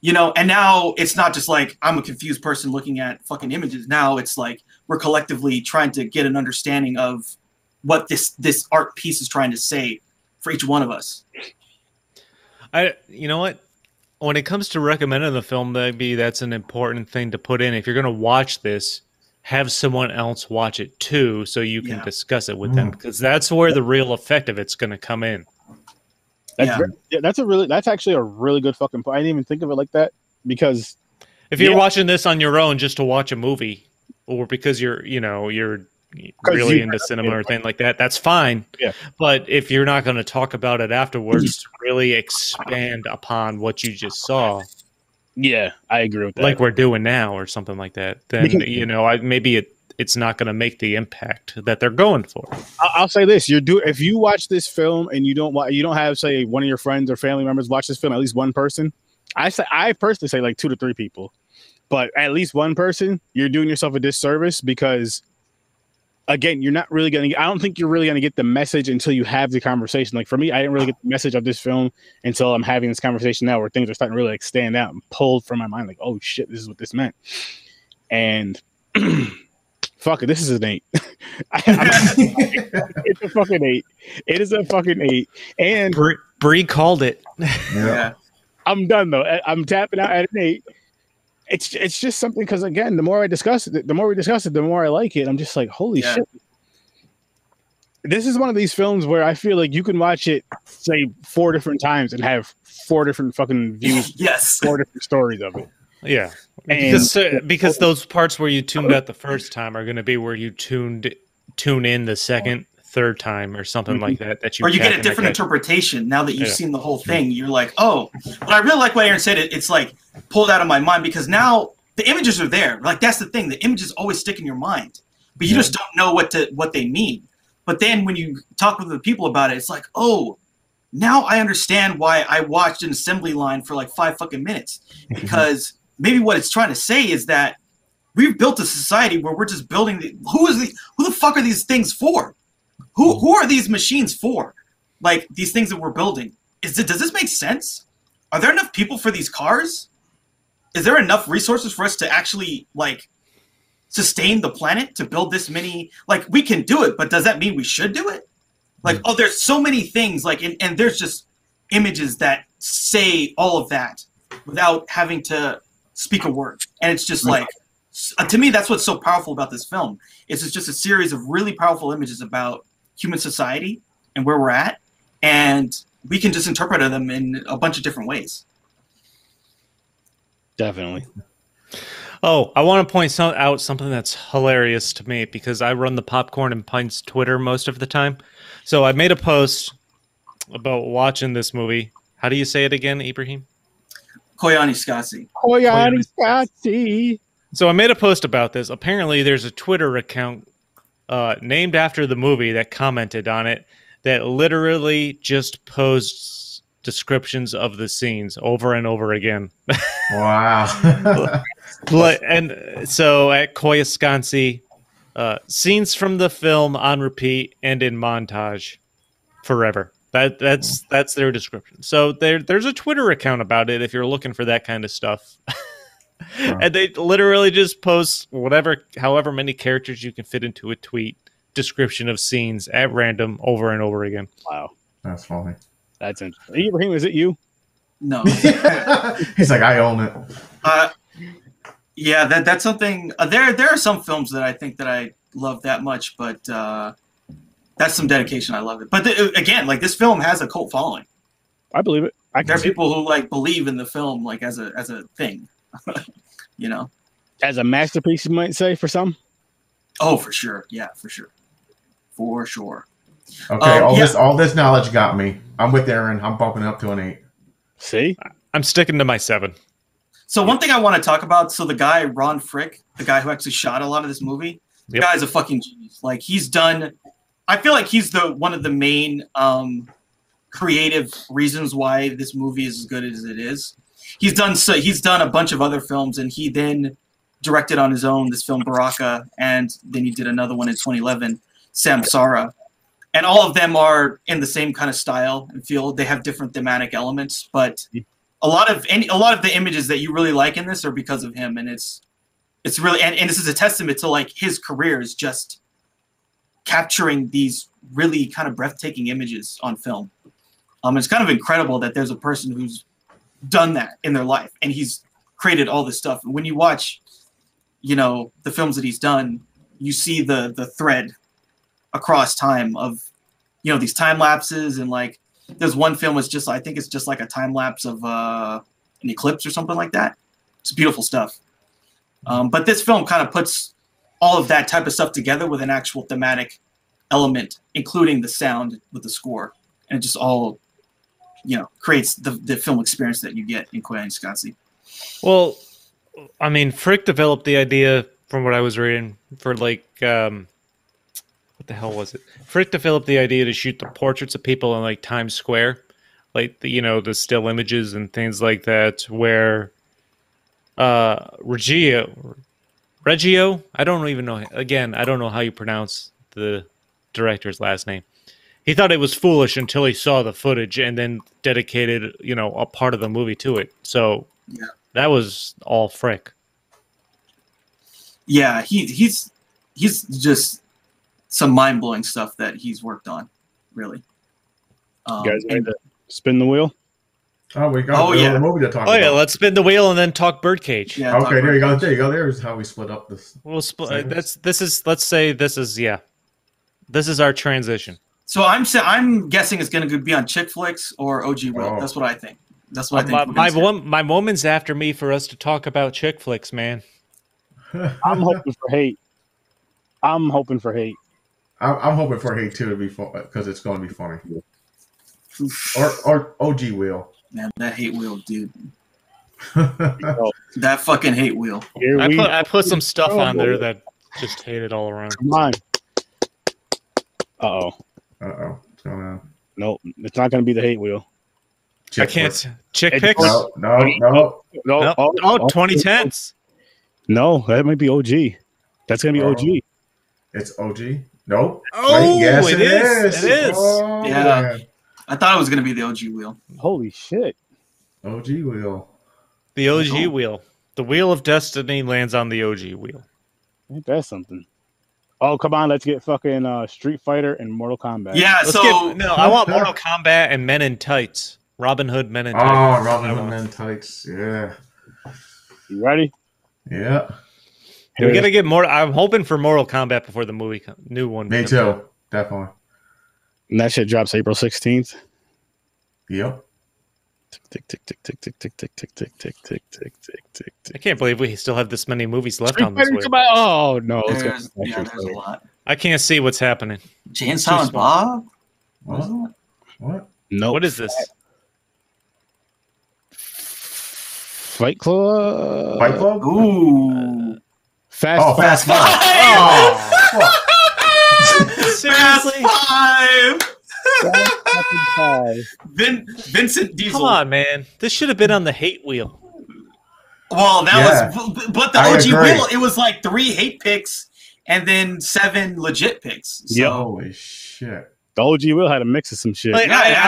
You know, and now it's not just like I'm a confused person looking at fucking images. Now it's like we're collectively trying to get an understanding of what this art piece is trying to say for each one of us. You know what? When it comes to recommending the film, maybe that's an important thing to put in. If you're going to watch this, have someone else watch it too so you can discuss it with them, because that's where the real effect of it's going to come in. That's actually a really good fucking point. I didn't even think of it like that, because if you're watching this on your own just to watch a movie, or because you're really into cinema or thing like that, that's fine. Yeah. But if you're not going to talk about it afterwards to really expand upon what you just saw, yeah, I agree with that. Like we're doing now or something like that, then maybe it's not going to make the impact that they're going for. I'll say this: if you watch this film and you don't have, say, one of your friends or family members watch this film, at least one person. I personally say like 2 to 3 people, but at least one person. You're doing yourself a disservice because, again, you're not really going to. I don't think you're really going to get the message until you have the conversation. Like for me, I didn't really get the message of this film until I'm having this conversation now, where things are starting to really like stand out and pulled from my mind. Like, oh shit, this is what this meant. and fuck it, this is an 8. It's a fucking 8. It is a fucking 8. And Bree called it. Yeah. I'm done though. I'm tapping out at an 8. It's just something, because again, the more I discuss it, the more we discuss it, the more I like it. I'm just like, holy shit. This is one of these films where I feel like you can watch it, say, 4 different times and have 4 different fucking views. Yes. 4 different stories of it. Yeah. And because those parts where you tuned out the first time are going to be where you tune in the second, third time or something like that. Or you get a different interpretation now that you've seen the whole thing. You're like, oh. But I really like what Aaron said. It's like pulled out of my mind, because now the images are there. Like, that's the thing. The images always stick in your mind. But you just don't know what they mean. But then when you talk with the people about it, it's like, oh, now I understand why I watched an assembly line for like 5 fucking minutes. Because maybe what it's trying to say is that we've built a society where we're just building. Who the fuck are these things for? Who are these machines for? Like, these things that we're building. Does this make sense? Are there enough people for these cars? Is there enough resources for us to actually, like, sustain the planet, to build this many? Like, we can do it, but does that mean we should do it? Like, oh, there's so many things, like, and there's just images that say all of that without having to speak a word. And it's just like, to me, that's what's so powerful about this film. It's just a series of really powerful images about human society and where we're at, and we can just interpret them in a bunch of different ways. Definitely. Oh, I want to point out something that's hilarious to me, because I run the Popcorn and Pints Twitter most of the time. So I made a post about watching this movie. How do you say it again, Ibrahim? Koyaanisqatsi. Koyaanisqatsi. So I made a post about this. Apparently, there's a Twitter account named after the movie that commented on it that literally just posts descriptions of the scenes over and over again. Wow. And so at Koyaanisqatsi, scenes from the film on repeat and in montage forever. That's their description. So there's a Twitter account about it if you're looking for that kind of stuff. Wow. And they literally just post however many characters you can fit into a tweet, description of scenes at random over and over again. Wow. That's funny. That's interesting. Ibrahim, is it you? No. He's like, I own it. Yeah, that's something. There are some films that I think that I love that much, but that's some dedication. I love it. But again, like, this film has a cult following. I believe it. There are people who like believe in the film, like as a thing, you know, as a masterpiece, you might say, for some. Oh, for sure. Yeah, for sure. For sure. Okay, all this knowledge got me. I'm with Aaron. I'm bumping up to an 8. See, I'm sticking to my 7. So one thing I want to talk about, so the guy, Ron Frick, the guy who actually shot a lot of this movie, the guy's a fucking genius. Like, he's done, I feel like he's one of the main creative reasons why this movie is as good as it is. He's done a bunch of other films, and he then directed on his own this film, Baraka, and then he did another one in 2011, Samsara. And all of them are in the same kind of style and feel. They have different thematic elements, but a lot of the images that you really like in this are because of him, and it's really and this is a testament to, like, his career is just capturing these really kind of breathtaking images on film. It's kind of incredible that there's a person who's done that in their life, and he's created all this stuff. And when you watch, you know, the films that he's done, you see the thread across time of, you know, these time lapses, and like, there's one film was just, I think it's just like a time lapse of an eclipse or something like that. It's beautiful stuff. But this film kind of puts all of that type of stuff together with an actual thematic element, including the sound with the score. And it just all, you know, creates the film experience that you get in Koyaanisqatsi. Well, I mean, Frick developed the idea, from what I was reading, for like... what the hell was it? Frick developed the idea to shoot the portraits of people in like Times Square, like the still images and things like that, where Reggio, I don't even know. Again, I don't know how you pronounce the director's last name. He thought it was foolish until he saw the footage, and then dedicated, you know, a part of the movie to it. So that was all Frick. yeah, he's just some mind-blowing stuff that he's worked on, really. You guys ready to spin the wheel? Oh, we got the movie to talk about. Oh, yeah, let's spin the wheel and then talk Birdcage. Yeah, okay, there you go. There you go. There's how we split up this. We'll split. This is our transition. So I'm guessing it's going to be on Chick Flicks or OG Will. Oh. That's what I think. That's what I think. My woman's after me for us to talk about Chick Flicks, man. I'm hoping for hate. I'm hoping for hate too, to be fun, because it's going to be funny. Or OG Will. Man, that hate wheel, dude. That fucking hate wheel. I put some stuff on there that just hate it all around. Come on. Uh-oh. Uh-oh. What's going on? Nope. It's not going to be the hate wheel. Chick I can't. Work. Chick picks? No. Oh, 2010s. No, that might be OG. That's going to be OG. It's OG? Nope. Oh, yes, it is. It is. Oh, yeah. Man. I thought it was going to be the OG wheel. Holy shit. OG wheel. The OG wheel. The wheel of destiny lands on the OG wheel. Ain't that something? Oh, come on. Let's get fucking Street Fighter and Mortal Kombat. Yeah, I want Mortal Kombat and Men in Tights. Robin Hood Men in Tights. Oh, Robin Hood Men in Tights. Yeah. You ready? Yeah. We got to get more. I'm hoping for Mortal Kombat before the movie new one. Me too. Out. Definitely. And that shit drops April 16th. Yep. Tick, tick, tick, tick, tick, tick, tick, tick, tick, tick, tick, tick, tick, tick. I can't believe we still have this many movies left on this. Oh, no. There's a lot. I can't see what's happening. Jamestown and Bob? What? No. What is this? Fight Club? Fight Club? Ooh. Fast Five. Oh, seriously? Fast Five. Vincent Diesel. Come on, man. This should have been on the hate wheel. Well, but the OG wheel, it was like 3 hate picks and then 7 legit picks. So. Yo, holy shit. The OG wheel had a mix of some shit. Like, yeah,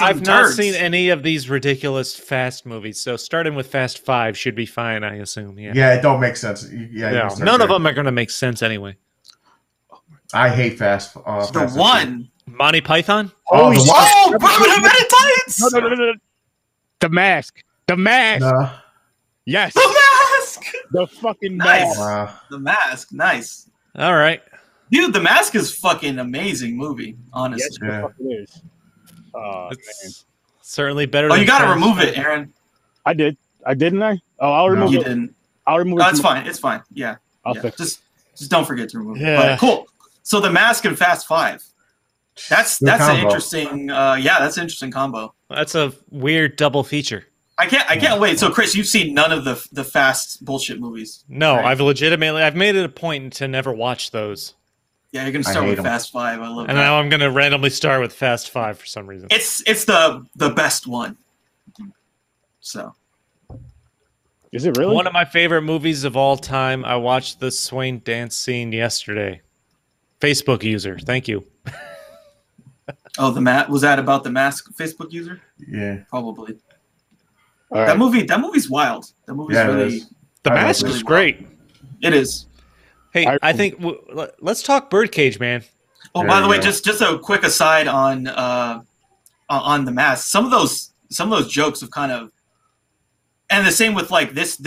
I've not seen any of these ridiculous fast movies, so starting with Fast Five should be fine, I assume. Yeah, it don't make sense. None of them are going to make sense anyway. I hate Fast Five. The one. Monty Python? Oh, Robin Hood Men in Tights! No. The Mask. The Mask. No. Yes. The Mask. The fucking Mask. Nice. Wow. The Mask. Nice. All right. Dude, The Mask is fucking amazing movie, honestly. Yes, it is. Oh, man. Certainly better than... Oh, you got to remove it, Aaron. I did. Didn't I? Oh, I'll remove it. You didn't. I'll remove it. No, it's fine. It's fine. Yeah. Fix it. Just don't forget to remove it. But cool. So The Mask and Fast Five. That's an interesting that's an interesting combo. That's a weird double feature. I can't wait. So Chris, you've seen none of the fast bullshit movies. No, right? I've made it a point to never watch those. Yeah, you're gonna start with Fast Five. I love it. And now I'm gonna randomly start with Fast Five for some reason. It's the best one. So is it really? One of my favorite movies of all time. I watched the Swain dance scene yesterday. Facebook user, thank you. Oh, was that about The Mask Facebook user? Yeah, probably. Right. That movie's wild. That movie's really. The Mask is great. It is. Hey, I think let's talk Birdcage, man. Oh, by the way, just a quick aside on The Mask. Some of those jokes have kind of, and the same with like this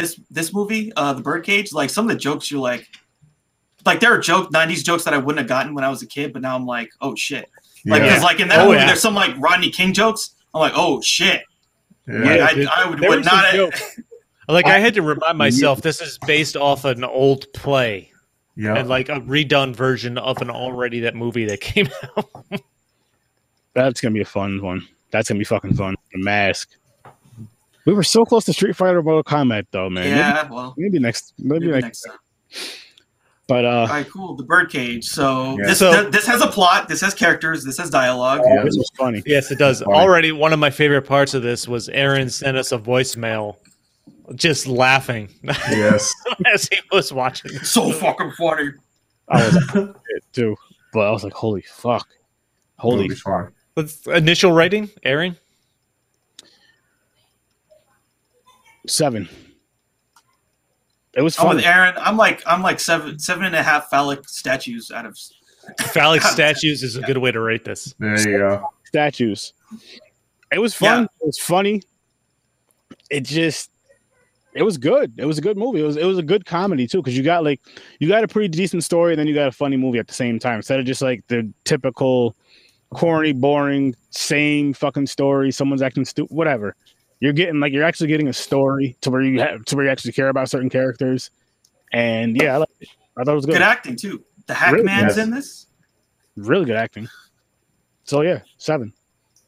movie, The Birdcage. Like some of the jokes, you're like. Like there are 90s jokes that I wouldn't have gotten when I was a kid, but now I'm like, oh shit! Like because like in that movie, there's some like Rodney King jokes. I'm like, oh shit! Yeah, I would not. Like I had to remind myself this is based off an old play, and like a redone version of that movie that came out. That's gonna be a fun one. That's gonna be fucking fun. The Mask. We were so close to Street Fighter Mortal Kombat though, man. Yeah, maybe next time. But all right, cool. The Birdcage. So this has a plot. This has characters. This has dialogue. Oh, yeah, this was funny. Yes, it does. Already, one of my favorite parts of this was Aaron sent us a voicemail, just laughing. Yes, as he was watching. So fucking funny. I was like, too, but I was like, holy fuck, holy fuck. What's initial rating, Aaron? 7. It was fun. Oh, with Aaron, I'm like seven and a half phallic statues out of. Phallic statues is a good way to rate this. There you go. Statues. It was fun. Yeah. It was funny. It was good. It was a good movie. It was a good comedy too, because you got a pretty decent story, and then you got a funny movie at the same time. Instead of just like the typical corny, boring, same fucking story. Someone's acting stupid, whatever. You're actually getting a story to where you actually care about certain characters. And yeah, I liked it. I thought it was good. Good acting too. The Hackman's in this. Really good acting. So yeah, 7.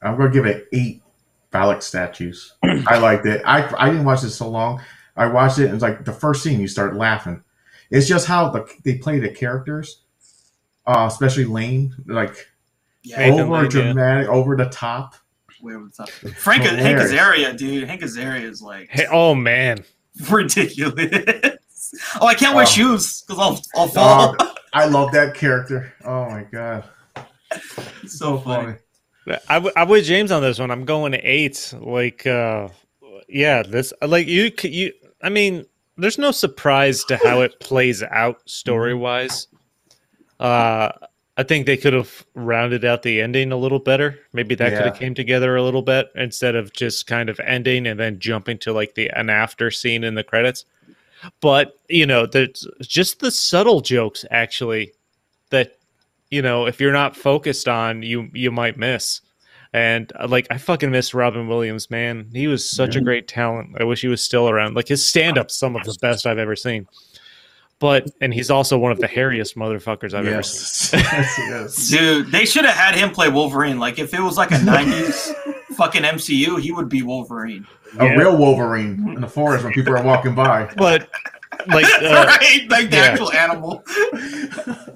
I'm gonna give it 8 phallic statues. I liked it. I didn't watch this so long. I watched it and it's like the first scene you start laughing. It's just how they play the characters, especially Lane, like over dramatic, over the top. Way over the top. Hank Azaria, dude. Hank Azaria is like, hey, oh man, ridiculous. Oh, I can't wear shoes because I'll fall. I love that character. Oh my god, it's so funny. I'm with James on this one. I'm going to 8. Like, this like you. I mean, there's no surprise to how it plays out story wise. I think they could have rounded out the ending a little better. Maybe that could have came together a little bit instead of just kind of ending and then jumping to like an after scene in the credits. But, you know, there's just the subtle jokes actually that, you know, if you're not focused on, you might miss. And like, I fucking miss Robin Williams, man. He was such a great talent. I wish he was still around. Like his stand-up's some of the best I've ever seen. And he's also one of the hairiest motherfuckers I've ever seen. Yes. Dude, they should have had him play Wolverine. Like, if it was like a 90s fucking MCU, he would be Wolverine. A real Wolverine in the forest when people are walking by. But, like, right? Like the actual animal.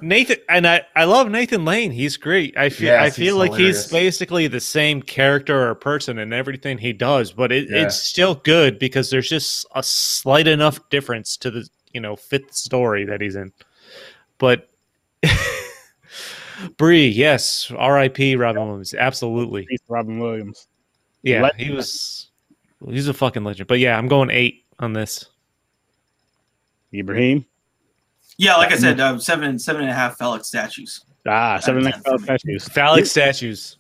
Nathan, and I love Nathan Lane. He's great. I feel like he's basically the same character or person in everything he does, but it's still good because there's just a slight enough difference to the, you know, fifth story that he's in. But Bree, yes, R.I.P. Robin Williams, absolutely. Robin Williams, yeah, legend. He's a fucking legend. But yeah, I'm going 8 on this. Ibrahim, yeah, like I said, 7.5 phallic statues. 7.5 phallic statues. Phallic statues.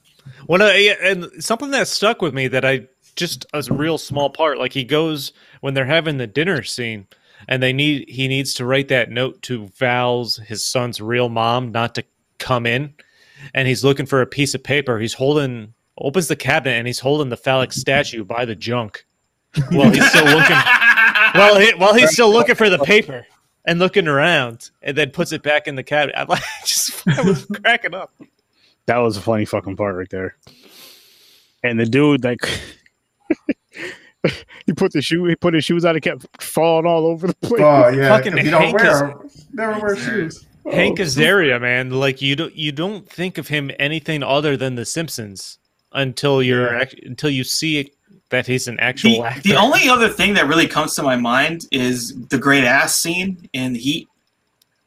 And something that stuck with me that I just a real small part. Like he goes when they're having the dinner scene. And he needs to write that note to Val's, his son's real mom, not to come in. And he's looking for a piece of paper. Opens the cabinet and he's holding the phallic statue by the junk. While he's still looking for the paper and looking around, and then puts it back in the cabinet. I was cracking up. That was a funny fucking part right there. And the dude like he put his shoes out and kept falling all over the place. Oh yeah, fucking if you don't never wear shoes. Hank Azaria, man, like you don't think of him anything other than The Simpsons until you see that he's an actual actor. The only other thing that really comes to my mind is the great ass scene in Heat,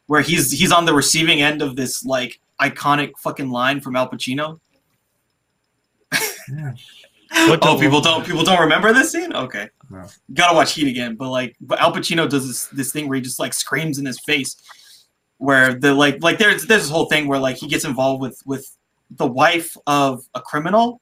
where he's on the receiving end of this like iconic fucking line from Al Pacino. Yeah. People don't remember this scene? Okay. No. Gotta watch Heat again. But Al Pacino does this thing where he just like screams in his face, where the like there's this whole thing where like he gets involved with the wife of a criminal,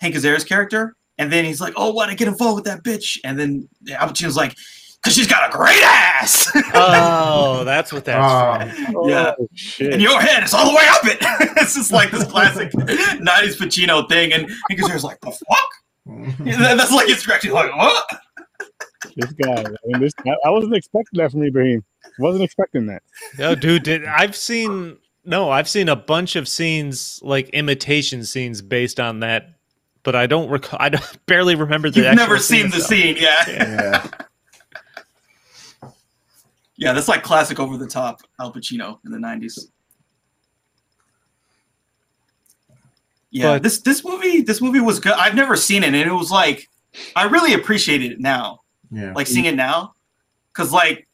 Hank Azaria's character, and then he's like, oh, why'd I get involved with that bitch? And then Al Pacino's like, 'cause she's got a great ass. Oh, that's what that's for. Oh, yeah. Shit. And your head is all the way up it. It's just like this classic 90s Pacino thing. And because there's like, the fuck? That's like it's actually like, what? This guy. I wasn't expecting that from Ibrahim. Wasn't expecting that. No, dude, I've seen a bunch of scenes, like imitation scenes based on that, but I don't recall. I barely remember the You've never seen the scene, yeah. Yeah, that's like classic over-the-top Al Pacino in the 90s. Yeah, but this movie was good. I've never seen it, and it was like, I really appreciated it now. Yeah. Like, seeing it now. Because, like,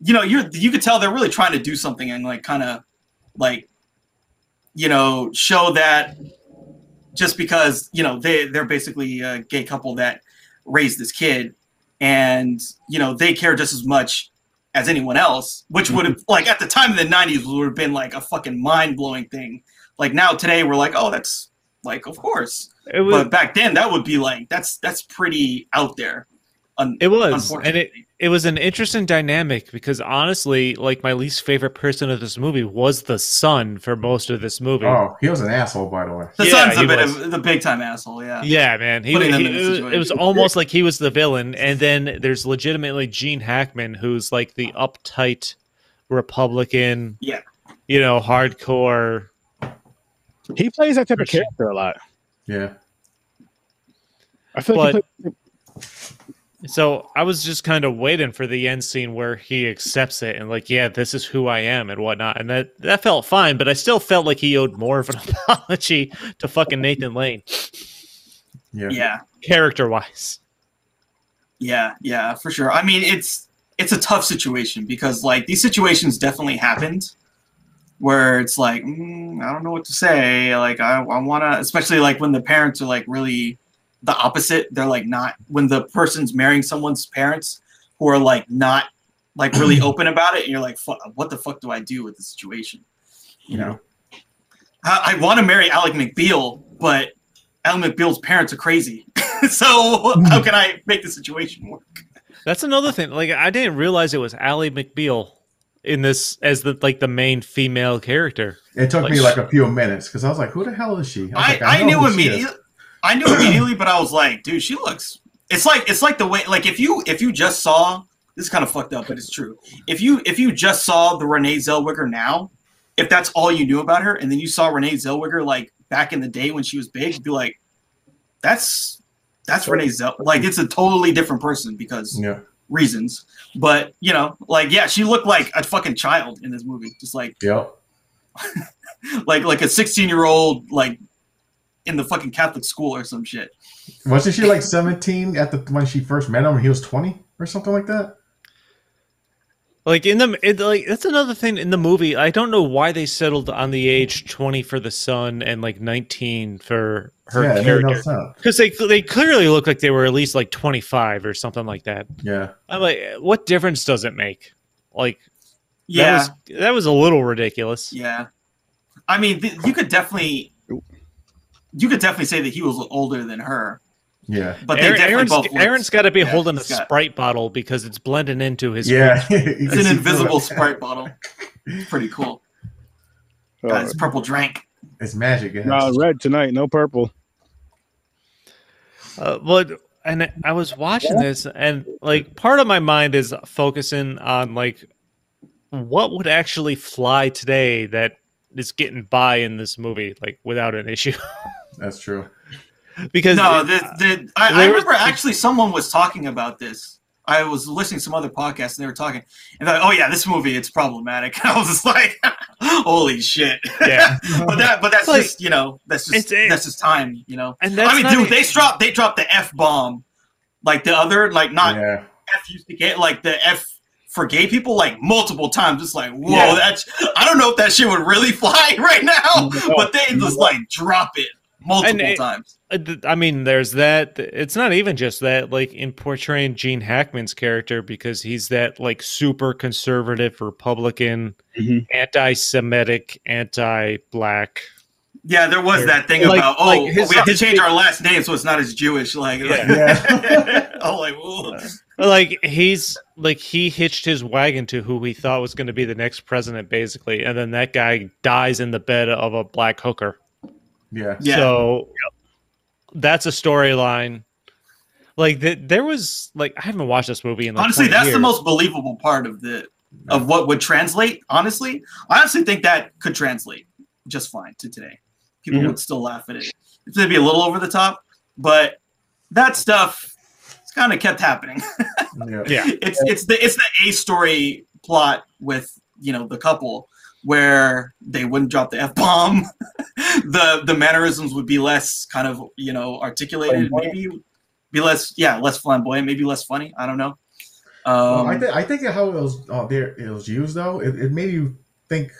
you know, you could tell they're really trying to do something and, like, kind of, like, you know, show that just because, you know, they're basically a gay couple that raised this kid. And, you know, they care just as much as anyone else, which would have, like, at the time in the 90s, would have been, like, a fucking mind-blowing thing. Like, now today, we're like, oh, that's, like, of course. It was, but back then, that would be, like, that's pretty out there. It was, and it was an interesting dynamic because, honestly, like, my least favorite person of this movie was the son for most of this movie. Oh, he was an asshole, by the way. The son's a bit of the big-time asshole, yeah. Yeah, man. It was almost like he was the villain, and then there's legitimately Gene Hackman, who's, like, the uptight Republican, yeah, you know, hardcore. He plays that type of character a lot. Yeah. I feel like he plays... So I was just kind of waiting for the end scene where he accepts it and like, yeah, this is who I am and whatnot. And that felt fine, but I still felt like he owed more of an apology to fucking Nathan Lane. Yeah. Character-wise. Yeah, for sure. I mean, it's a tough situation because like these situations definitely happened where it's like, I don't know what to say. Like I want to, especially like when the parents are like really... the opposite. They're like not, when the person's marrying someone's parents who are like not like really open about it, and you're like, what the fuck do I do with the situation? You know, I want to marry Alec McBeal, but Alec McBeal's parents are crazy. So how can I make the situation work? That's another thing. Like I didn't realize it was Alec McBeal in this as the like the main female character. It took me like a few minutes because I was like, who the hell is she? I knew immediately. I knew immediately, but I was like, dude, she looks, it's like the way, like if you just saw, this is kind of fucked up, but it's true. If you just saw the Renee Zellweger now, if that's all you knew about her, and then you saw Renee Zellweger, like back in the day when she was big, you'd be like, that's Renee Zellweger. Like it's a totally different person because reasons, but you know, like, yeah, she looked like a fucking child in this movie. Just like, like a 16-year-old, like, in the fucking Catholic school or some shit. Wasn't she like 17 at the when she first met him? He was 20 or something like that. Like in the like that's another thing in the movie. I don't know why they settled on the age 20 for the son and like 19 for her character because they clearly look like they were at least like 25 or something like that. Yeah, I'm like, what difference does it make? Like, yeah, that was a little ridiculous. Yeah, I mean, you could definitely say that he was older than her. Yeah. But they Aaron's got to be holding a Sprite bottle because it's blending into his. Yeah. It's an invisible Sprite bottle. It's pretty cool. Got his purple drink. It's magic. Red tonight, no purple. And I was watching this and like part of my mind is focusing on like what would actually fly today that is getting by in this movie like without an issue. That's true. Because I remember actually someone was talking about this. I was listening to some other podcasts and they were talking and they're like, oh yeah, this movie, it's problematic. And I was just like, holy shit. Yeah. but that's like, just, you know, that's just time, you know. And I mean, dude, they dropped the F bomb. Like the other, like not F used to get like the F for gay people, like multiple times, it's like, whoa, that's, I don't know if that shit would really fly right now, but they just like drop it multiple times. I mean, there's that. It's not even just that, like in portraying Gene Hackman's character, because he's that like super conservative Republican, anti-Semitic, anti-black. Yeah, there was that thing like, about, oh, like we have to change our last name so it's not as Jewish. Like he's like he hitched his wagon to who he thought was going to be the next president, basically, and then that guy dies in the bed of a black hooker. Yeah. So that's a storyline. Like there was like I haven't watched this movie in like honestly. That's years. The most believable part of what would translate. Honestly, I honestly think that could translate just fine to today. People would still laugh at it. It's going to be a little over the top, but that stuff it's kind of kept happening. It's the A story plot with, you know, the couple where they wouldn't drop the F bomb. the mannerisms would be less kind of, you know, articulated, maybe be less flamboyant, maybe less funny. I don't know. I think how it was used though. It made you think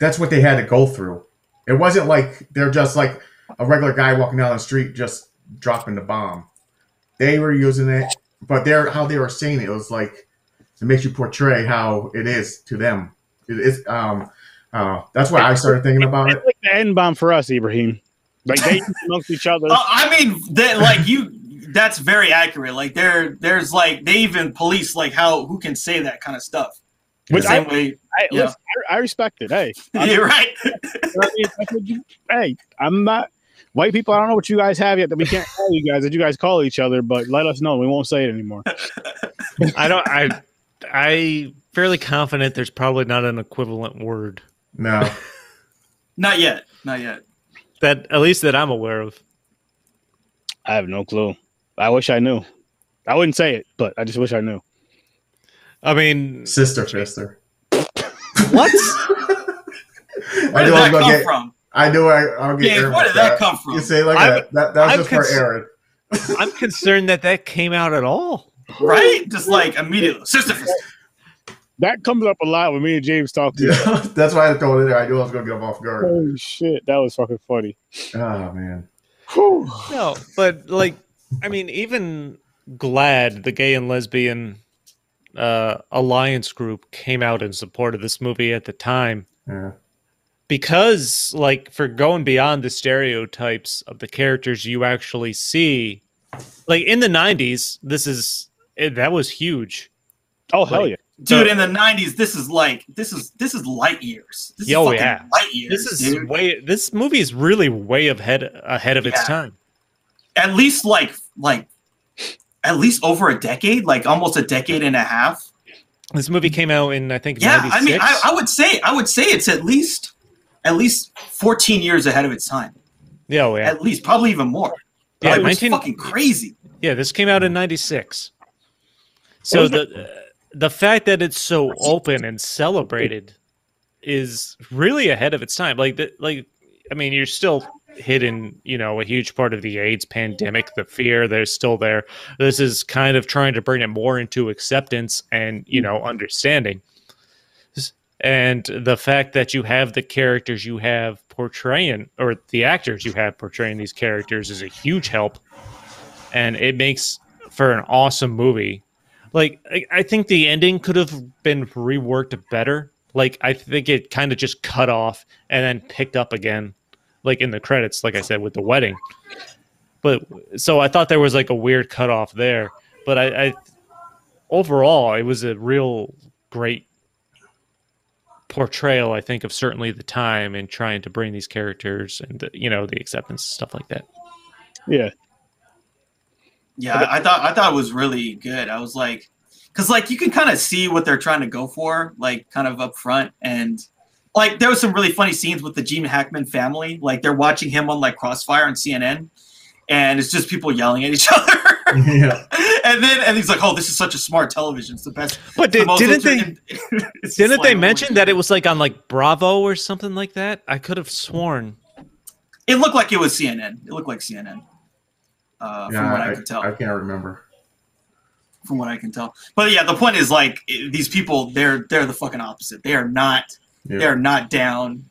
that's what they had to go through. It wasn't like they're just like a regular guy walking down the street just dropping the bomb. They were using it, but how they were saying it was like it makes you portray how it is to them. It is. That's why I started thinking about it. It's like the N-bomb for us, Ibrahim. Like they amongst each other. I mean, like you. That's very accurate. Like there's like they even police like how who can say that kind of stuff. Which I respect it. Hey, you're right. Hey, I'm not white people. I don't know what you guys have yet that we can't call you guys. That you guys call each other, but let us know. We won't say it anymore. I don't. I fairly confident there's probably not an equivalent word. No, not yet. Not yet. That at least that I'm aware of. I have no clue. I wish I knew. I wouldn't say it, but I just wish I knew. I mean, sister. What? Where did that come from? I knew I'll get. Yeah, where did that come from? You say like that was just for Aaron. I'm concerned that came out at all. Right? Just like immediately. Sister. That comes up a lot when me and James talk to you. Yeah, that's why I throw it in there. I knew I was going to get him off guard. Holy shit. That was fucking funny. Oh, man. Whew. No, but like, I mean, even GLAAD, the gay and lesbian alliance group, came out in support of this movie at the time. Yeah. Because, like, for going beyond the stereotypes of the characters you actually see, like, in the 90s, that was huge. Oh, hell yeah. Dude, in the 90s, this is light years. This is fucking light years. This is this movie is really way ahead of its time. At least at least over a decade, like almost a decade and a half. This movie came out in I think 96. I mean I would say it's at least 14 years ahead of its time. Yeah, oh yeah. At least probably even more. Yeah, like, it was fucking crazy. Yeah, this came out in 96. So the fact that it's so open and celebrated is really ahead of its time. I mean, you're still hidden, you know, a huge part of the AIDS pandemic, the fear, they're still there. This is kind of trying to bring it more into acceptance and, you know, understanding. And the fact that you have the characters you have portraying, or the actors you have portraying these characters, is a huge help. And it makes for an awesome movie. Like, I think the ending could have been reworked better. Like, I think it kind of just cut off and then picked up again, like in the credits, like I said, with the wedding. But so I thought there was like a weird cutoff there. But I overall, it was a real great portrayal, I think, of certainly the time and trying to bring these characters and, you know, the acceptance, stuff like that. Yeah. Yeah, I thought it was really good. I was like, because like you can kind of see what they're trying to go for, like kind of up front, and like there was some really funny scenes with the Gene Hackman family. Like they're watching him on like Crossfire on CNN, and it's just people yelling at each other. Yeah, and he's like, "Oh, this is such a smart television. It's the best." But didn't they mention that it was like on like Bravo or something like that? I could have sworn it looked like it was CNN. It looked like CNN. From what I can tell. I can't remember. From what I can tell. But yeah, the point is like these people, they're the fucking opposite. They are not down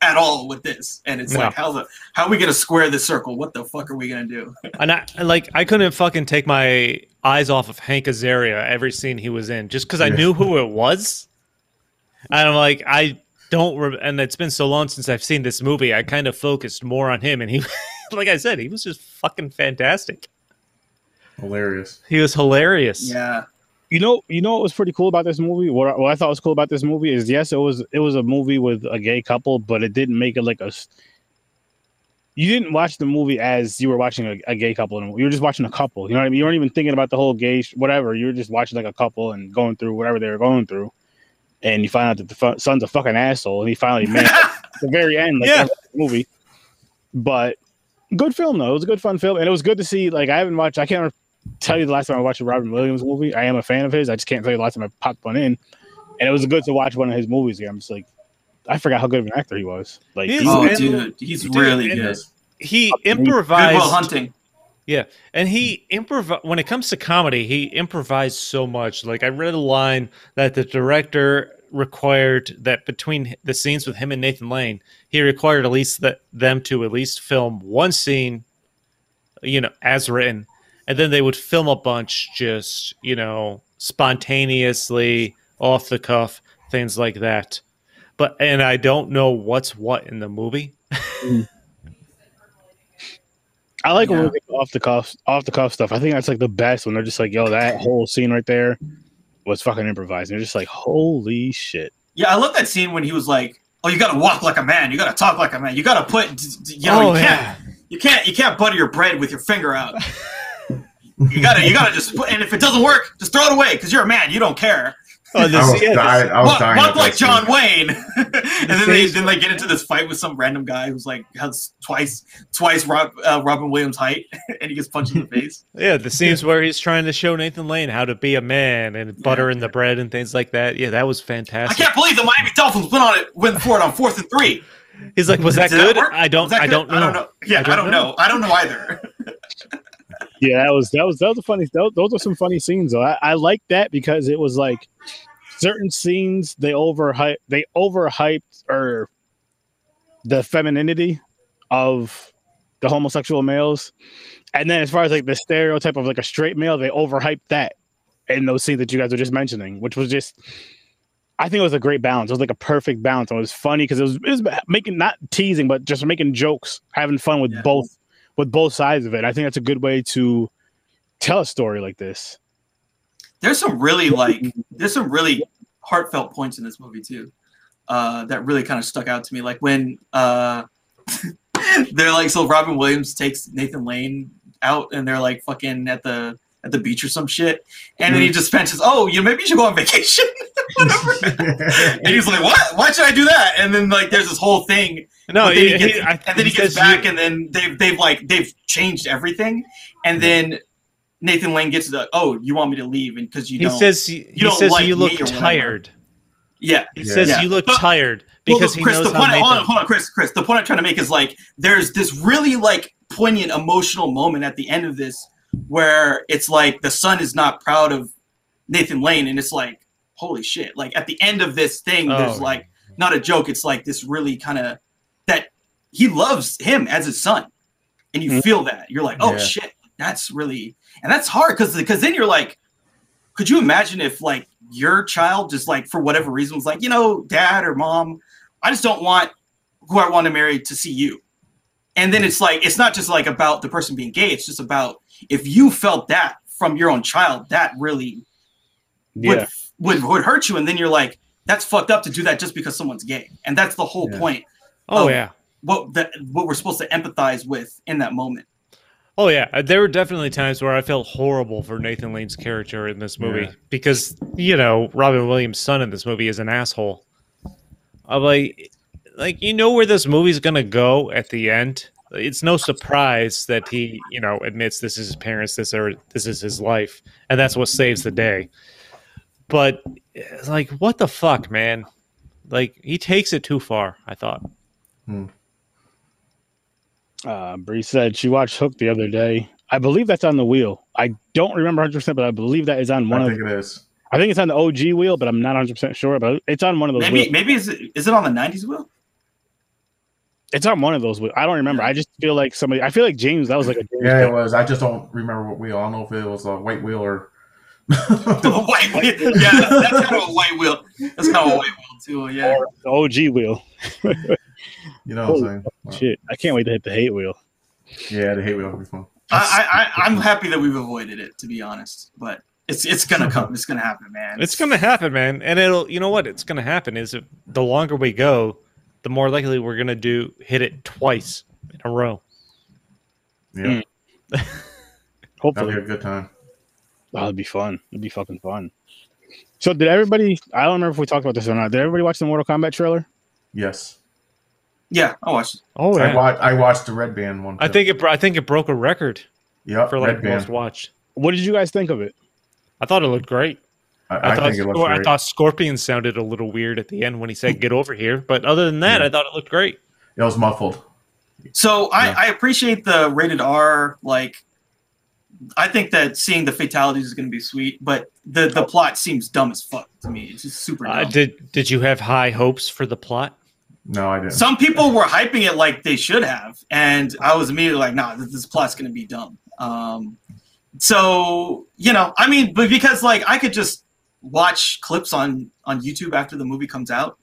at all with this. And it's like how are we gonna square this circle? What the fuck are we gonna do? And I couldn't fucking take my eyes off of Hank Azaria every scene he was in, just because I knew who it was. And I'm like, and it's been so long since I've seen this movie, I kind of focused more on him, and he like I said, he was just fucking fantastic. Hilarious. He was hilarious. Yeah. You know what was pretty cool about this movie? What I thought was cool about this movie is, yes, it was a movie with a gay couple, but it didn't make it like a... You didn't watch the movie as you were watching a gay couple. You were just watching a couple. You know what I mean? You weren't even thinking about the whole gay... whatever. You were just watching like a couple and going through whatever they were going through. And you find out that the son's a fucking asshole. And he finally made it at the very end, like that movie. But... good film, though. It was a good, fun film. And it was good to see, like, I can't tell you the last time I watched a Robin Williams movie. I am a fan of his. I just can't tell you the last time I popped one in. And it was good to watch one of his movies again. I'm just like, I forgot how good of an actor he was. Like, he's really good. He improvised. Good Will Hunting. Yeah. And he improvised. When it comes to comedy, he improvised so much. Like, I read a line that the director required that between the scenes with him and Nathan Lane, he required at least them to at least film one scene, you know, as written, and then they would film a bunch just, you know, spontaneously, off the cuff, things like that. But and I don't know what's what in the movie. I like when we get off the cuff stuff. I think that's like the best when they're just like, yo, that whole scene right there was fucking improvised. And you're just like, holy shit. Yeah, I love that scene when he was like, oh, you gotta walk like a man, you gotta talk like a man, you gotta put you can't butter your bread with your finger out. you gotta just put, and if it doesn't work, just throw it away because you're a man, you don't care. Oh, walk like John Wayne, and then they get into this fight with some random guy who's like has twice Robin Williams' height, and he gets punched in the face. Yeah, the scenes where he's trying to show Nathan Lane how to be a man and buttering the bread and things like that. Yeah, that was fantastic. I can't believe the Miami Dolphins went for it on 4th and 3. He's like, was that good? I don't know. Yeah, I don't know. I don't know either. Yeah, that was a funny. Those are some funny scenes though. I like that because it was like certain scenes they overhyped or the femininity of the homosexual males, and then as far as like the stereotype of like a straight male, they overhyped that in those scenes that you guys were just mentioning, which was just. I think it was a great balance. It was like a perfect balance. It was funny because it was making, not teasing, but just making jokes, having fun with both sides of it. I think that's a good way to tell a story like this. There's some really heartfelt points in this movie too. That really kind of stuck out to me. Like when they're like, so Robin Williams takes Nathan Lane out and they're like fucking at the beach or some shit. And then he just mentions, oh, you know, maybe you should go on vacation. Whatever. And he's like, what? Why should I do that? And then like there's this whole thing. No, then he gets back, and then they've changed everything, and then Nathan Lane gets the, oh, you want me to leave, and because he says you look tired. Yeah, he says you look tired because Chris, the point I'm trying to make is like there's this really like poignant emotional moment at the end of this where it's like the son is not proud of Nathan Lane, and it's like holy shit! Like at the end of this thing, there's like not a joke. It's like this really kind of. That he loves him as his son, and you feel that you're like, oh shit, that's really, and that's hard because then you're like, could you imagine if like your child just like for whatever reason was like, you know, dad or mom, I just don't want who I want to marry to see you, and then it's like it's not just like about the person being gay, it's just about if you felt that from your own child, that really would hurt you, and then you're like, that's fucked up to do that just because someone's gay, and that's the whole point. Oh yeah, what we're supposed to empathize with in that moment. Oh yeah, there were definitely times where I felt horrible for Nathan Lane's character in this movie because you know Robin Williams' son in this movie is an asshole. I'm like you know where this movie's gonna go at the end. It's no surprise that he you know admits this is his parents, this is his life, and that's what saves the day. But like, what the fuck, man? Like he takes it too far, I thought. Bree said she watched Hook the other day. I believe that's on the wheel. I don't remember 100%, but I believe that is on one of them. I think it is. I think it's on the OG wheel, but I'm not 100% sure. But it's on one of those. Maybe is it on the 90s wheel? It's on one of those wheels. I don't remember. I just feel like somebody. I feel like James. That was like a James it was. I just don't remember what wheel. I don't know if it was a white wheel or the white wheel. Yeah, that's kind of a white wheel. That's kind of a white wheel too. Yeah, or the OG wheel. You know what I'm saying? Wow. Shit, I can't wait to hit the hate wheel. Yeah, the hate wheel will be fun. I'm happy that we've avoided it, to be honest. But it's gonna come. It's gonna happen, man. It's gonna happen, man. And it'll. You know what? It's gonna happen. Is it, the longer we go, the more likely we're gonna hit it twice in a row. Yeah. Hopefully, that'll be a good time. Oh, it'd be fun. It'd be fucking fun. So, did everybody? I don't remember if we talked about this or not. Did everybody watch the Mortal Kombat trailer? Yes. Yeah, I watched it. Oh, yeah. I watched the Red Band one. I think it broke a record. Yeah, for like most watched. What did you guys think of it? I thought it looked great. I thought Scorpion sounded a little weird at the end when he said "get over here," but other than that, I thought it looked great. It was muffled. So I appreciate the rated R. Like, I think that seeing the fatalities is going to be sweet, but the plot seems dumb as fuck to me. It's just super dumb. Did you have high hopes for the plot? No, I didn't. Some people were hyping it like they should have, and I was immediately like, "Nah, this plot's gonna be dumb." So, you know, I mean, but because like I could just watch clips on YouTube after the movie comes out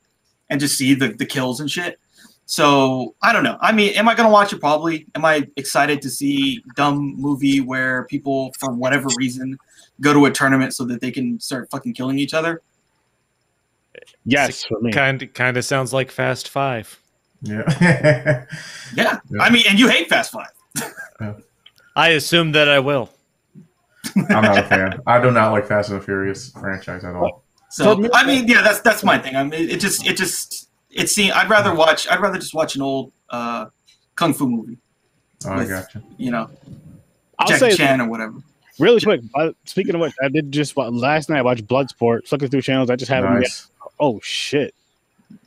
and just see the kills and shit. So I don't know. I mean, am I going to watch it? Probably. Am I excited to see dumb movie where people, for whatever reason, go to a tournament so that they can start fucking killing each other? Yes. Kind of sounds like Fast Five. Yeah. Yeah. I mean, and you hate Fast Five. Yeah. I assume that I will. I'm not a fan. I do not like Fast and the Furious franchise at all. So I mean, yeah, that's my thing. I mean, it seems I'd rather just watch an old kung fu movie. Oh, with, I gotcha. You know, Jackie Chan or whatever. Really quick, speaking of which, I did just last night. I watched Bloodsport. Flicking through channels, I just haven't. Nice. Oh shit!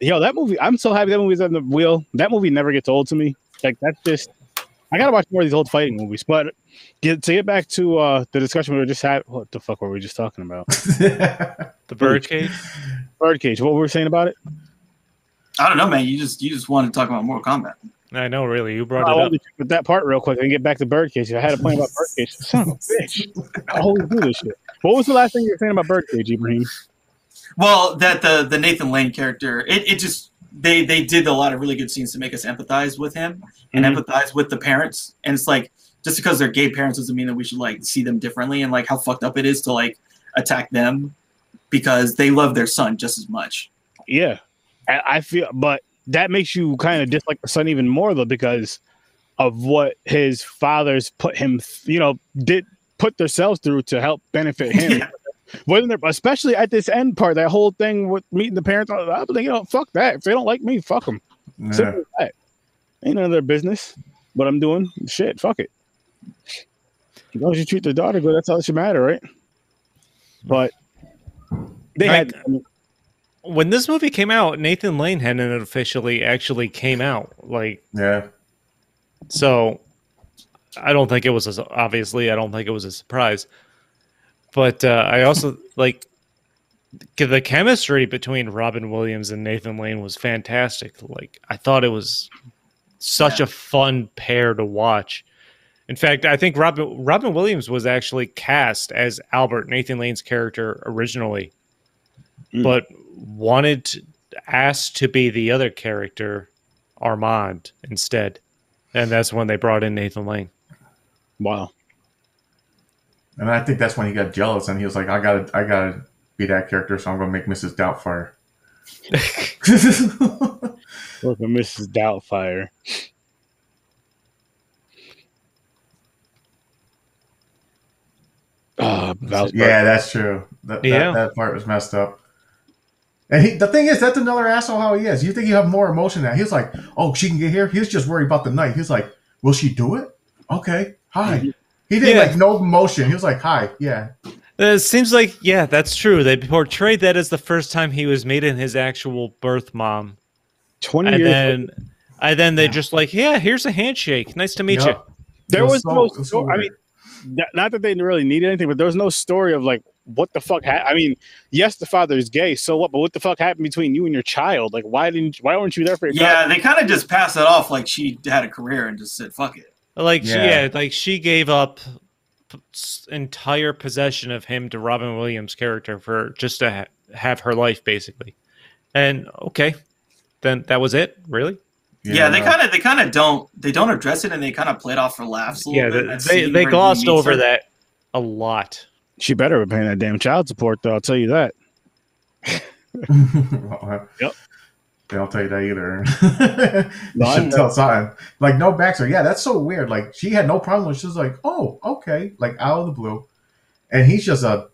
Yo, that movie. I'm so happy that movie's on the wheel. That movie never gets old to me. Like that's just. I gotta watch more of these old fighting movies. But to get back to the discussion we were just having. What the fuck were we just talking about? The Birdcage. Birdcage. What were we saying about it? I don't know, man. You just wanted to talk about Mortal Kombat. I know, really. You brought it up. With that part real quick and get back to Birdcage. I had a point about Birdcage. Son of a bitch. I always do this shit. What was the last thing you were saying about Birdcage, Ibrahim? Well, that the Nathan Lane character, it just they did a lot of really good scenes to make us empathize with him and empathize with the parents. And it's like just because they're gay parents doesn't mean that we should like see them differently and like how fucked up it is to like attack them because they love their son just as much. Yeah. I feel, but that makes you kind of dislike the son even more though, because of what his fathers put him, put themselves through to help benefit him. Yeah. Wasn't there, especially at this end part, that whole thing with meeting the parents? I was like, fuck that. If they don't like me, fuck them. Yeah. Simple as that. Ain't none of their business. What I'm doing, shit, fuck it. As long as you treat their daughter good, that's all that should matter, right? But they had. When this movie came out, Nathan Lane hadn't officially actually came out. Like, yeah. So, I don't think it was obviously. I don't think it was a surprise. But I also like the chemistry between Robin Williams and Nathan Lane was fantastic. Like, I thought it was such a fun pair to watch. In fact, I think Robin Williams was actually cast as Albert, Nathan Lane's character originally, but asked to be the other character, Armand, instead. And that's when they brought in Nathan Lane. Wow. And I think that's when he got jealous and he was like, I gotta be that character, so I'm gonna make Mrs. Doubtfire. Look at Mrs. Doubtfire. Yeah, that's true. That part was messed up. And the thing is, that's another asshole how he is. You think you have more emotion now. He's like, oh, she can get here? He was just worried about the knife. He's like, will she do it? Okay, hi. He did like no emotion. He was like, hi, yeah. It seems like, yeah, that's true. They portrayed that as the first time he was meeting his actual birth mom. 20 years ago. And then they just like, yeah, here's a handshake. Nice to meet you. There was no story. I mean, not that they really needed anything, but there was no story of like, what the fuck happened? I mean, yes, the father is gay. So what? But what the fuck happened between you and your child? Like, why weren't you there for your child? Yeah, they kind of just pass it off like she had a career and just said, fuck it. Like, like she gave up entire possession of him to Robin Williams' character for just to have her life, basically. And okay, then that was it, really. Yeah, they kind of don't address it, and they kind of played off for laughs a little bit. They glossed over that a lot. She better be paying that damn child support, though. I'll tell you that. Yep. They don't tell you that either. No, should tell something. Like, no backstory. Yeah, that's so weird. Like, she had no problem. She was like, oh, okay. Like, out of the blue. And he's just no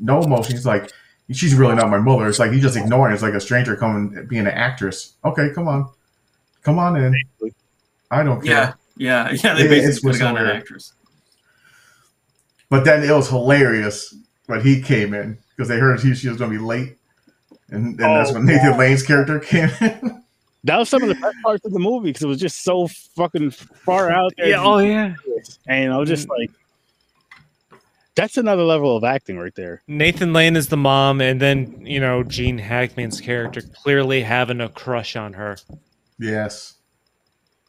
emotion. He's like, she's really not my mother. It's like, he's just ignoring it. It's like a stranger coming, being an actress. Okay, come on. Come on in. I don't care. Yeah. They basically would have gotten an actress. But then it was hilarious when he came in because they heard she was going to be late. And that's when Nathan Lane's character came in. That was some of the best parts of the movie because it was just so fucking far out there. Yeah, And I was just like, that's another level of acting right there. Nathan Lane is the mom, and then, Gene Hackman's character clearly having a crush on her. Yes.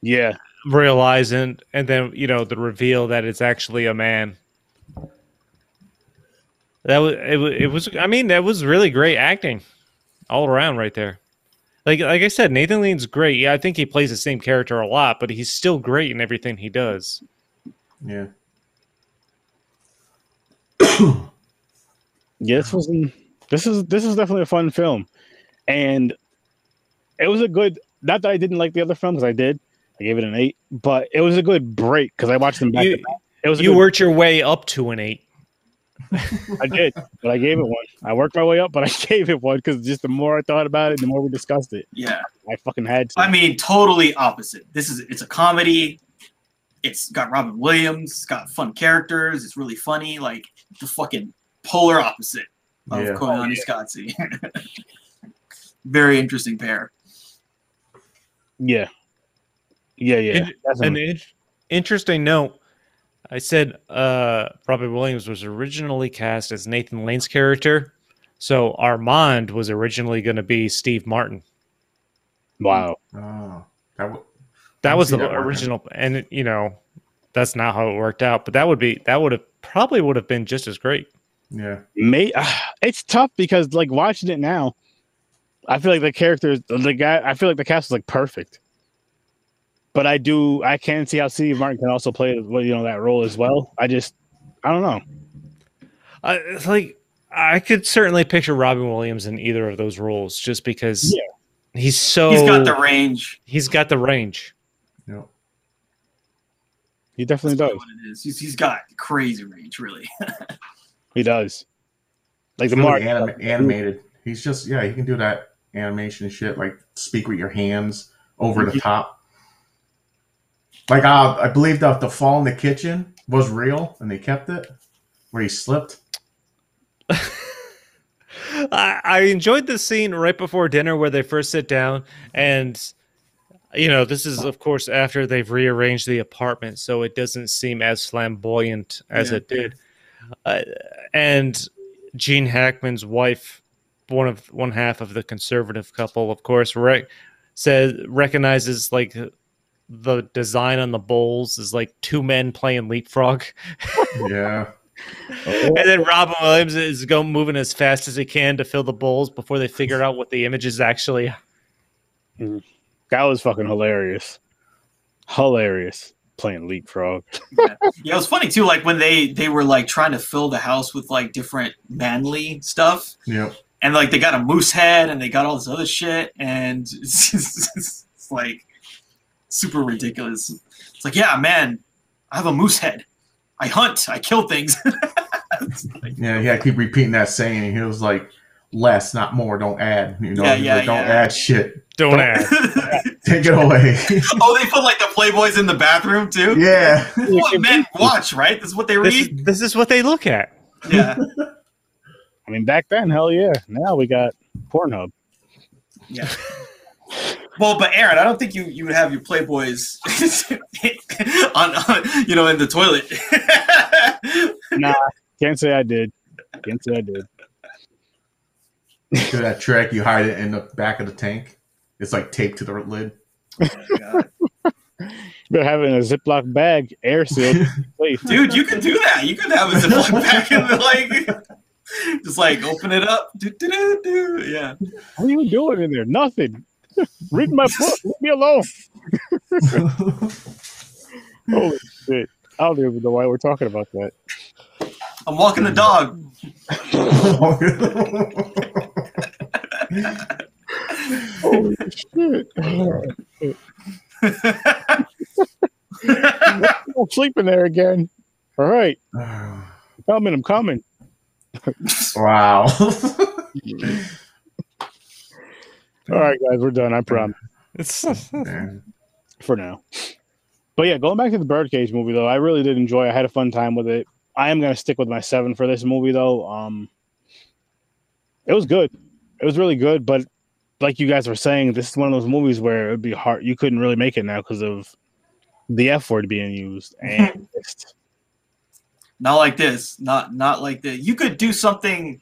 Yeah. Realizing, and then, the reveal that it's actually a man. That was it. Was I mean, that was really great acting all around right there. Like I said, Nathan Lean's great. Yeah, I think he plays the same character a lot, but he's still great in everything he does. Yeah. Yeah, this is definitely a fun film, and it was a good. Not that I didn't like the other film, because I did. I gave it an 8, but it was a good break because I watched them back to back. It was you worked your way up to an 8. I did, but I gave it 1. I worked my way up, but I gave it 1 because just the more I thought about it, the more we discussed it. Yeah, I fucking had to. I mean, totally opposite. It's a comedy. It's got Robin Williams. It's got fun characters. It's really funny. Like the fucking polar opposite of Koyaanisqatsi. Yeah. Very interesting pair. Yeah. Yeah, yeah. Interesting note. I said Robin Williams was originally cast as Nathan Lane's character. So Armand was originally going to be Steve Martin. Wow. Oh, that was the original. And, you know, that's not how it worked out. But that would have probably been just as great. Yeah. It's tough because, like, watching it now, I feel like the cast was, like, perfect. But I can see how Steve Martin can also play, you know, that role as well. I don't know. I could certainly picture Robin Williams in either of those roles, just because he's got the range. He's got the range. Yeah, he definitely does. What it is. He's got crazy range, really. He does. Like the more animated, he's just he can do that animation shit, like speak with your hands over the top. Like, I believe that the fall in the kitchen was real, and they kept it, where he slipped. I enjoyed the scene right before dinner where they first sit down, and, you know, this is, of course, after they've rearranged the apartment, so it doesn't seem as flamboyant as it did. And Gene Hackman's wife, one half of the conservative couple, of course, recognizes, like, the design on the bowls is like two men playing leapfrog. Yeah. And then Robin Williams is moving as fast as he can to fill the bowls before they figure out what the images actually are. That was fucking hilarious. Hilarious. Playing leapfrog. Yeah, it was funny too, like when they were like trying to fill the house with like different manly stuff. Yeah. And like they got a moose head and they got all this other shit, and it's like super ridiculous. It's like, yeah, man, I have a moose head. I hunt. I kill things. Like, yeah. I keep repeating that saying. He was like, less, not more. Don't add. You know, don't add shit. Don't add. Take it away. Oh, they put like the Playboys in the bathroom too. Yeah. This is what men watch, right? This is what they read. This is what they look at. Yeah. I mean, back then, hell yeah. Now we got Pornhub. Yeah. Well, but Aaron, I don't think you would have your Playboys on you know, in the toilet. Nah, can't say I did. Do that trick, you hide it in the back of the tank. It's like taped to the lid. Oh my God. You better have it in a Ziploc bag, air sealed. Dude, you can do that. You can have a Ziploc bag in the like, just like open it up. Do. Yeah. What are you doing in there? Nothing. Read my book. Leave me alone. Holy shit. I don't even know why we're talking about that. I'm walking the dog. Holy shit. I'm sleeping there again. All right. I'm coming. Wow. All right, guys, we're done. I promise. For now. But yeah, going back to the Birdcage movie, though, I really did enjoy it. I had a fun time with it. I am going to stick with my 7 for this movie, though. It was good. It was really good. But like you guys were saying, this is one of those movies where it would be hard. You couldn't really make it now because of the F word being used. And not like this. Not like this. You could do something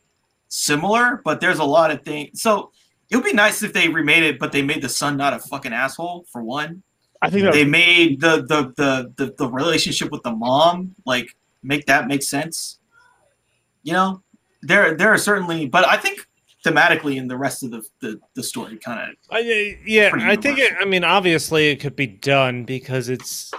similar, but there's a lot of things. So it would be nice if they remade it, but they made the son not a fucking asshole, for one. I think they made the relationship with the mom, like, make that make sense. You know? there are certainly, but I think thematically in the rest of the story kind of. Yeah, I think, I mean, obviously it could be done because it's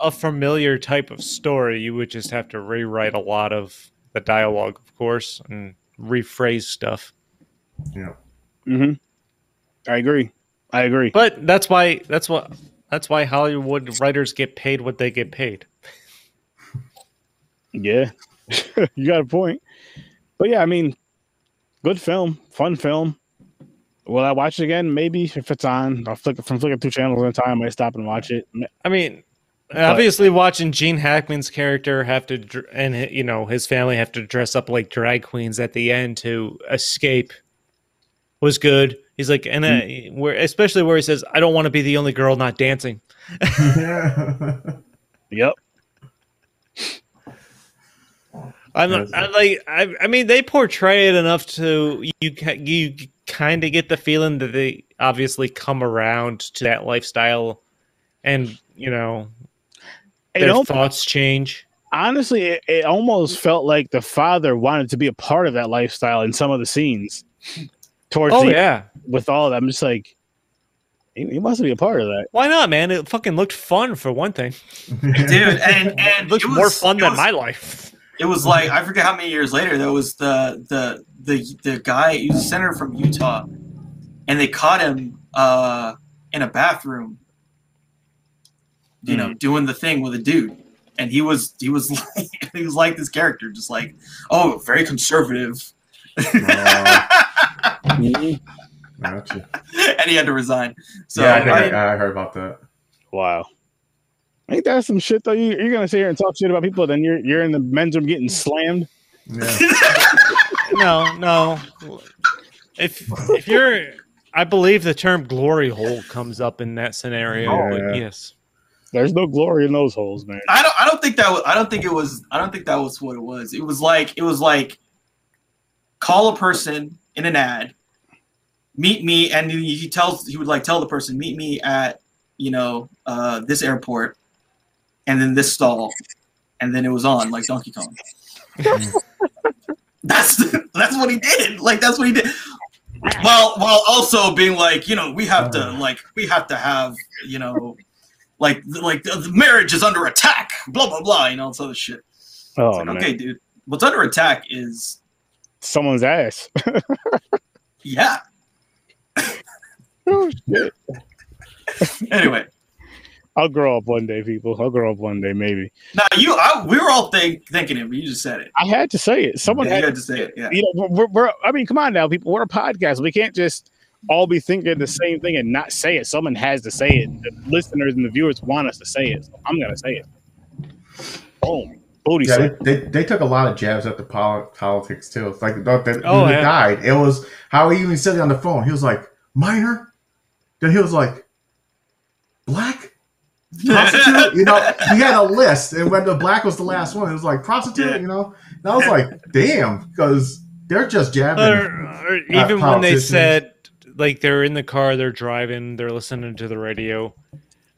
a familiar type of story. You would just have to rewrite a lot of the dialogue, of course, and rephrase stuff. Yeah. Mm-hmm. I agree. But that's why Hollywood writers get paid what they get paid. Yeah. You got a point. But yeah, I mean, good film, fun film. Will I watch it again? Maybe if it's on. I'll flick through channels in time. I might stop and watch it. I mean, obviously, watching Gene Hackman's character have to, and you know, his family have to dress up like drag queens at the end to escape was good. He's like, and especially where he says, "I don't want to be the only girl not dancing." Yeah. Yep. I mean, they portray it enough to you kind of get the feeling that they obviously come around to that lifestyle, and you know, their thoughts change. Honestly, it almost felt like the father wanted to be a part of that lifestyle in some of the scenes. With all that, I'm just like, he wants to be a part of that. Why not, man? It fucking looked fun for one thing, dude. And it looked more fun than my life. It was like, I forget how many years later, there was the guy, he was a senator from Utah, and they caught him in a bathroom, you know, doing the thing with a dude, and he was like this character, just like, oh, very conservative. Gotcha. And he had to resign. So yeah, I heard about that. Wow. Ain't that some shit though? You're gonna sit here and talk shit about people, then you're in the men's room getting slammed. Yeah. No. If you're, I believe the term glory hole comes up in that scenario. Oh, yeah. Yes, there's no glory in those holes, man. I don't think that was what it was. It was like call a person in an ad, meet me, and he would tell the person, meet me at this airport. And then this stall, and then it was on like Donkey Kong. That's what he did. Like that's what he did. While also being like, you know, we have to have the marriage is under attack. Blah blah blah. You know, it's other shit. Oh, it's like, man. Okay, dude. What's under attack is someone's ass. Yeah. Oh shit. Anyway. I'll grow up one day, people. I'll grow up one day, maybe. No, we were all thinking it, but you just said it. I had to say it. Someone had to say it. Yeah. You know, I mean, come on now, people. We're a podcast. We can't just all be thinking the same thing and not say it. Someone has to say it. The listeners and the viewers want us to say it. So I'm gonna say it. Boom. Booty. Yeah, they took a lot of jabs at the politics too. It's like the died. It was how he even said it on the phone. He was like minor. Then he was like black. Prostitute, you know, he had a list, and when the black was the last one, it was like prostitute, you know. And I was like, damn, because they're just jabbing. Or even when they said, like, they're in the car, they're driving, they're listening to the radio,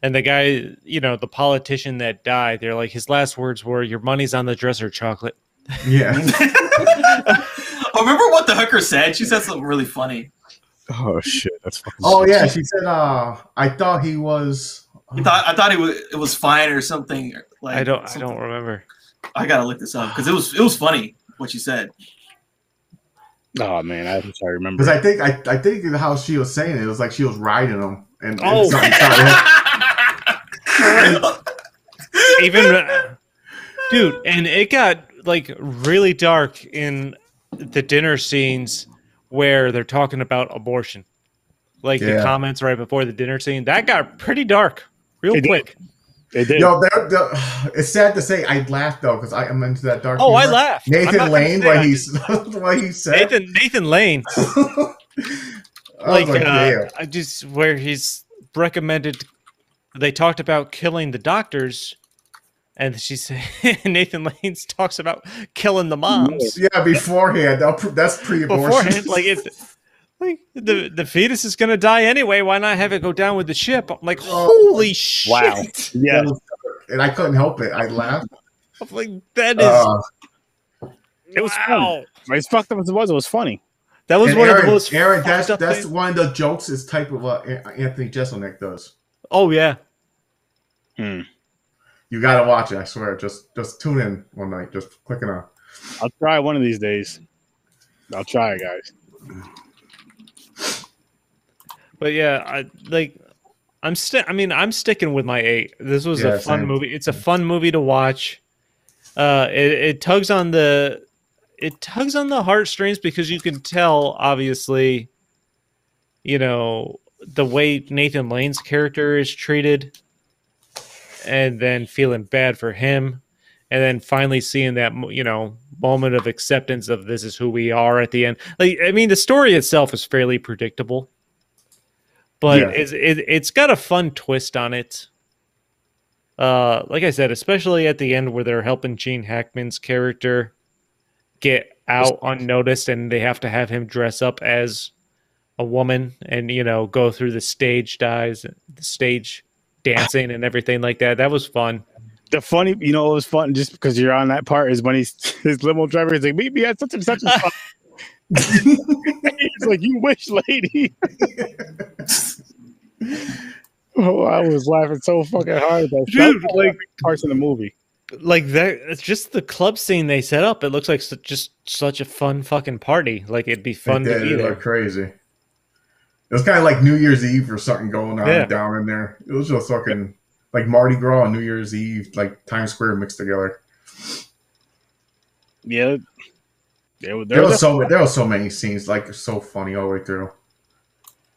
and the guy, you know, the politician that died, they're like, his last words were, "Your money's on the dresser, chocolate." Yeah. Oh, remember what the hooker said? She said something really funny. Oh shit, that's fucking. Oh yeah, she said, "I thought he was." I thought it was fine or something. Like I don't remember. I gotta look this up because it was funny what you said. Oh man, I wish I remember. Because I think how she was saying it was like she was riding him and something dude, and it got like really dark in the dinner scenes where they're talking about abortion. Like the comments right before the dinner scene, that got pretty dark. Real quick. It did. Yo, it's sad to say, I laughed though because I am into that dark. Oh, humor. I laughed. Nathan Lane, what he said. Nathan Lane. Where he's recommended. They talked about killing the doctors, and she said Nathan Lane talks about killing the moms. Yeah, beforehand. That's pre-abortion. Beforehand, like it's. Like the fetus is gonna die anyway. Why not have it go down with the ship? I'm like, holy shit! Wow, yeah. And I couldn't help it. I laughed. I'm like, that is It was fun. As fucked up as it was, it was funny. That was one of the most. Aaron, that's one of the jokes is type of Anthony Jeselnik does. Oh yeah. Hmm. You gotta watch it. I swear. Just tune in one night. Just click it on. I'll try one of these days. I'll try it, guys. But yeah, I'm sticking with my 8. This was a fun movie. It's a fun movie to watch. It tugs on the. It tugs on the heartstrings because you can tell, obviously, you know, the way Nathan Lane's character is treated and then feeling bad for him and then finally seeing that, you know, moment of acceptance of this is who we are at the end. Like, I mean, the story itself is fairly predictable, but it's got a fun twist on it. Like I said, especially at the end where they're helping Gene Hackman's character get out unnoticed and they have to have him dress up as a woman and, you know, go through the stage dives, the stage dancing and everything like that. That was fun. The funny, you know, it was fun just because you're on that part is when his limo driver is like, meet me at such and such a spot. He's like, you wish, lady. Oh, I was laughing so fucking hard. Dude, like parts of the movie. Like that, it's just the club scene they set up. It looks like just such a fun fucking party. Like it'd be fun to be there. Crazy. It was kind of like New Year's Eve or something going on down in there. It was just fucking like Mardi Gras and New Year's Eve, like Times Square mixed together. Yeah, there was so many scenes, like so funny all the way through.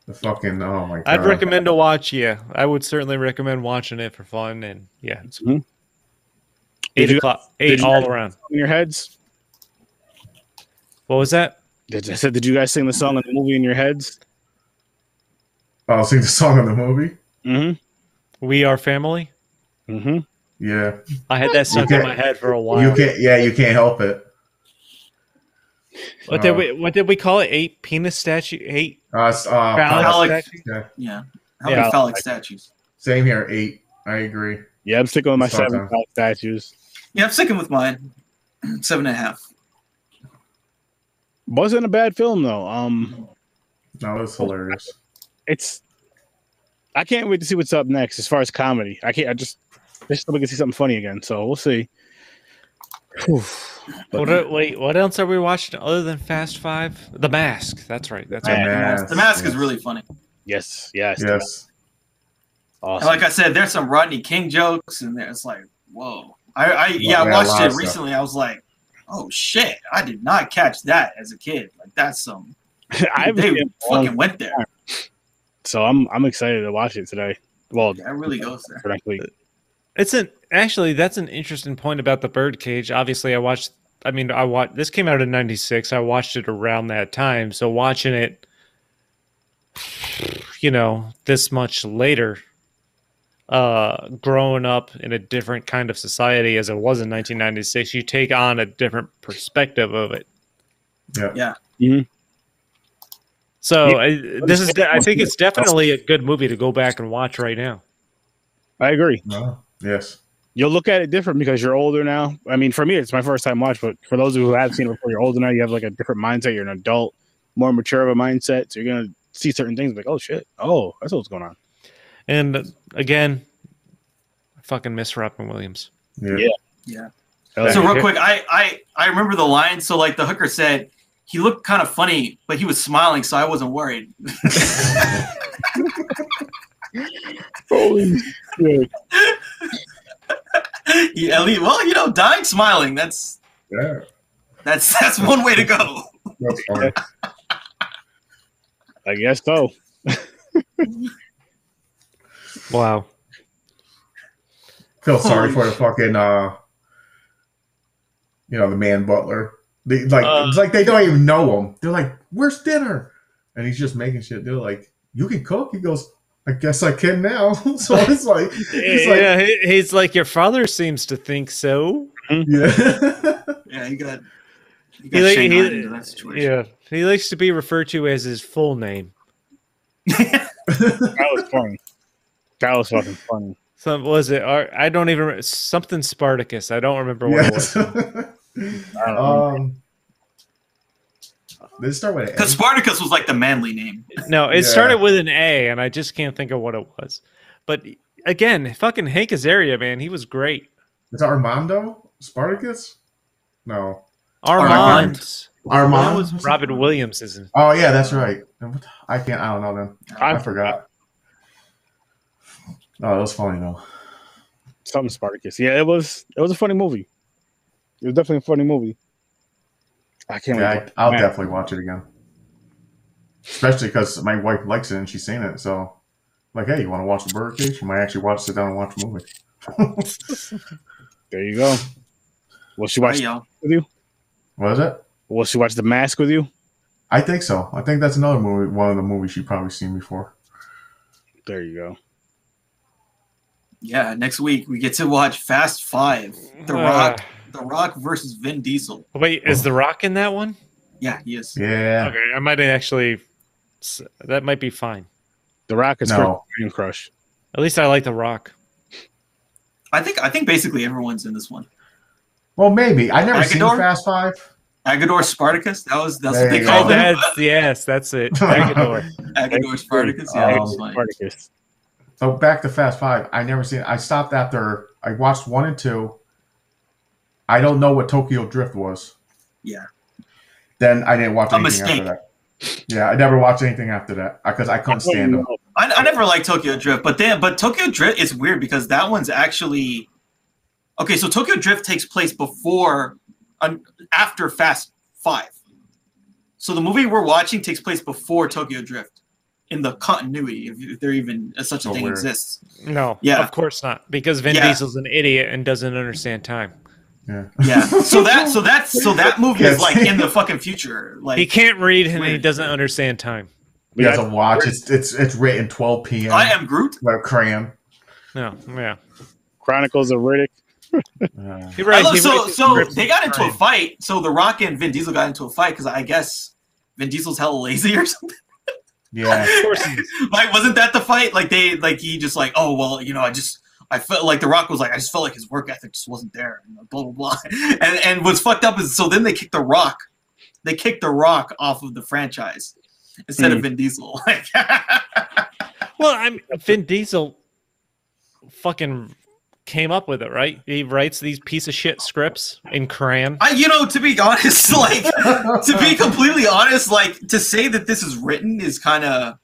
The fucking oh my god! I'd recommend to watch. Yeah, I would certainly recommend watching it for fun and yeah. It's cool. 8 o'clock. 8 all around. In your heads. What was that? I said, did you guys sing the song in the movie in your heads? I'll sing the song in the movie. Mm-hmm. We Are Family. Mm-hmm. Yeah. I had that stuck in my head for a while. You can't help it. What did we call it? 8 penis statue. 8. Phallic statues. Yeah. How many phallic statues? Same here. 8. I agree. Yeah, I'm sticking with my 7 statues. Yeah, I'm sticking with mine. 7.5. Wasn't a bad film though. No, it was hilarious. I can't wait to see what's up next as far as comedy. I just hope we can see something funny again. So we'll see. What else are we watching other than Fast 5? The Mask. That's right. That's right. The Mask is really funny. Yes. Awesome. And like I said, there's some Rodney King jokes in there. It's like, whoa. I watched it recently. I was like, oh shit, I did not catch that as a kid. Like that's some. They fucking went there. So I'm excited to watch it today. Well, that really goes there. Frankly. That's an interesting point about The Birdcage. Obviously, this came out in '96. I watched it around that time. So watching it, you know, this much later. Growing up in a different kind of society as it was in 1996, you take on a different perspective of it. Yeah. Mm-hmm. So yeah. I think it's definitely a good movie to go back and watch right now. I agree. Oh, yes. You'll look at it different because you're older now. I mean, for me, it's my first time watch, but for those of you who have seen it before, you're older now. You have like a different mindset. You're an adult, more mature of a mindset. So you're going to see certain things like, oh shit. Oh, that's what's going on. And again, I fucking miss Robin Williams. Yeah. So real quick, I remember the line. So like the hooker said, he looked kind of funny, but he was smiling, so I wasn't worried. Holy shit! Yeah, well, you know, dying smiling. That's one way to go. I guess so. Wow. Feel sorry for the fucking, you know, the man butler. It's like they don't even know him. They're like, "Where's dinner?" And he's just making shit. They're like, "You can cook." He goes, "I guess I can now." So it's like, he's like, "Your father seems to think so." Yeah. Yeah, he got Shane into that situation. Yeah, he likes to be referred to as his full name. That was funny. That was fucking funny. I don't even remember. Something Spartacus. I don't remember what it was. Did it start with an A? Because Spartacus was like the manly name. No, it started with an A, and I just can't think of what it was. But again, fucking Hank Azaria, man, he was great. Is it Armando Spartacus? No. Armand. That was Robin Williams, isn't it? Oh yeah, that's right. I can't. I don't know them. I forgot. Oh, that was funny though. Something Spartacus. Yeah, it was. It was a funny movie. It was definitely a funny movie. I can't wait. I'll definitely watch it again. Especially because my wife likes it and she's seen it. So, like, hey, you want to watch The Birdcage? You might actually sit down and watch the movie. There you go. Will she watch with you? What is it? Will she watch The Mask with you? I think so. I think that's another movie. One of the movies she's probably seen before. There you go. Yeah, next week we get to watch Fast Five. The Rock versus Vin Diesel. Wait, is The Rock in that one? Yeah, he is. Yeah. Okay, I might actually. That might be fine. The Rock is Korean Crush. At least I like The Rock. I think basically everyone's in this one. Well, maybe I never seen Fast Five. Agador Spartacus. That's what they called it. Yes, that's it. Agador Spartacus. Yeah, Spartacus. So back to Fast Five. I never seen it. I stopped after I watched 1 and 2. I don't know what Tokyo Drift was. Yeah. Then I didn't watch anything after that. Yeah, I never watched anything after that because I couldn't stand them. I never liked Tokyo Drift, but Tokyo Drift is weird because that one's actually okay. So Tokyo Drift takes place after Fast Five. So the movie we're watching takes place before Tokyo Drift. In the continuity, if there even such a thing exists. No, of course not, because Vin Diesel's an idiot and doesn't understand time. Yeah. So that movie is like in the fucking future. Like he can't read and he doesn't understand time. He doesn't watch. It's written 12 p.m. I am Groot. Like cram. No, yeah. Chronicles of Riddick. So they got into a fight. So The Rock and Vin Diesel got into a fight because I guess Vin Diesel's hella lazy or something. Yeah, of course he is. Like, wasn't that the fight? Like he just like, oh well, you know, I felt like The Rock was like, I just felt like his work ethic just wasn't there, and blah blah blah. And what's fucked up is so then they kicked The Rock, off of the franchise instead of Vin Diesel. Like, well, Vin Diesel fucking came up with it, right? He writes these piece of shit scripts in crayon. To be honest, like to be completely honest, like to say that this is written is kind of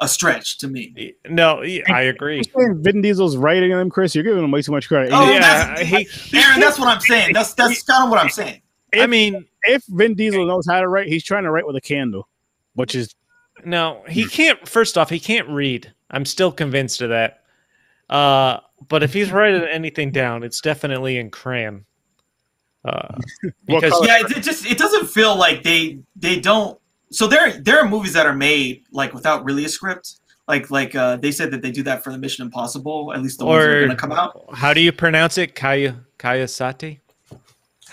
a stretch to me. No, I agree. Vin Diesel's writing them, Chris. You're giving him way too much credit. Oh, yeah, Aaron, that's what I'm saying. That's kind of what I'm saying. If Vin Diesel knows how to write, he's trying to write with a candle, which is no. He can't. First off, he can't read. I'm still convinced of that. But if he's writing anything down, it's definitely in crayon. Because it doesn't feel like they don't. So there are movies that are made like without really a script. Like they said that they do that for the Mission Impossible. At least the ones that are going to come out. How do you pronounce it? Koyaanisqatsi.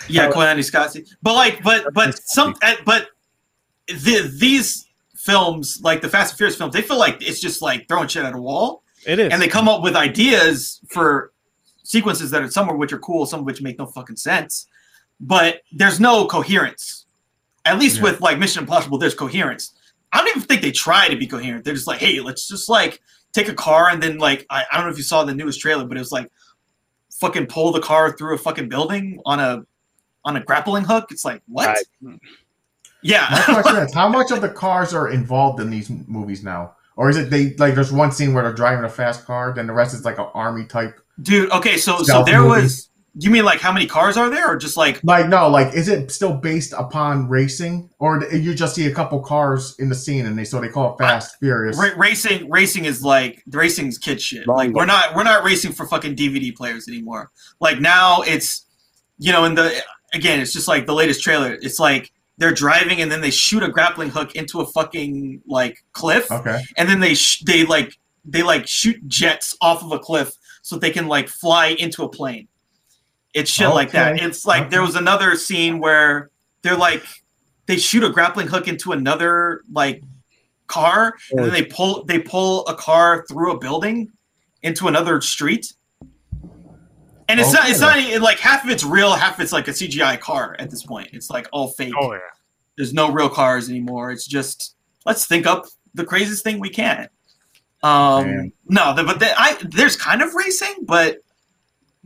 Yeah, Koyaanisqatsi. But these films, like the Fast and Furious films, they feel like it's just like throwing shit at a wall. It is. And they come up with ideas for sequences that are some of which are cool, some of which make no fucking sense. But there's no coherence. At least with like Mission Impossible, there's coherence. I don't even think they try to be coherent. They're just like, hey, let's just like take a car and then like I don't know if you saw the newest trailer, but it was like fucking pull the car through a fucking building on a grappling hook. It's like what? Yeah. My question is, how much of the cars are involved in these movies now? Or is it there's one scene where they're driving a fast car, then the rest is like an army type. Dude, okay, so there movie. Was you mean like how many cars are there or just like is it still based upon racing or you just see a couple cars in the scene and they call it Fast Furious. Racing is like the racing's kid shit. Like we're not racing for fucking DVD players anymore. Like now it's it's just like the latest trailer. It's like they're driving and then they shoot a grappling hook into a fucking like cliff. Okay. And then they shoot jets off of a cliff so they can like fly into a plane. It's shit like that. It's like there was another scene where they're like they shoot a grappling hook into another like car and then they pull a car through a building into another street. And it's not like half of it's real, half of it's like a CGI car at this point. It's like all fake. Oh yeah. There's no real cars anymore. It's just, let's think up the craziest thing we can. There's kind of racing, but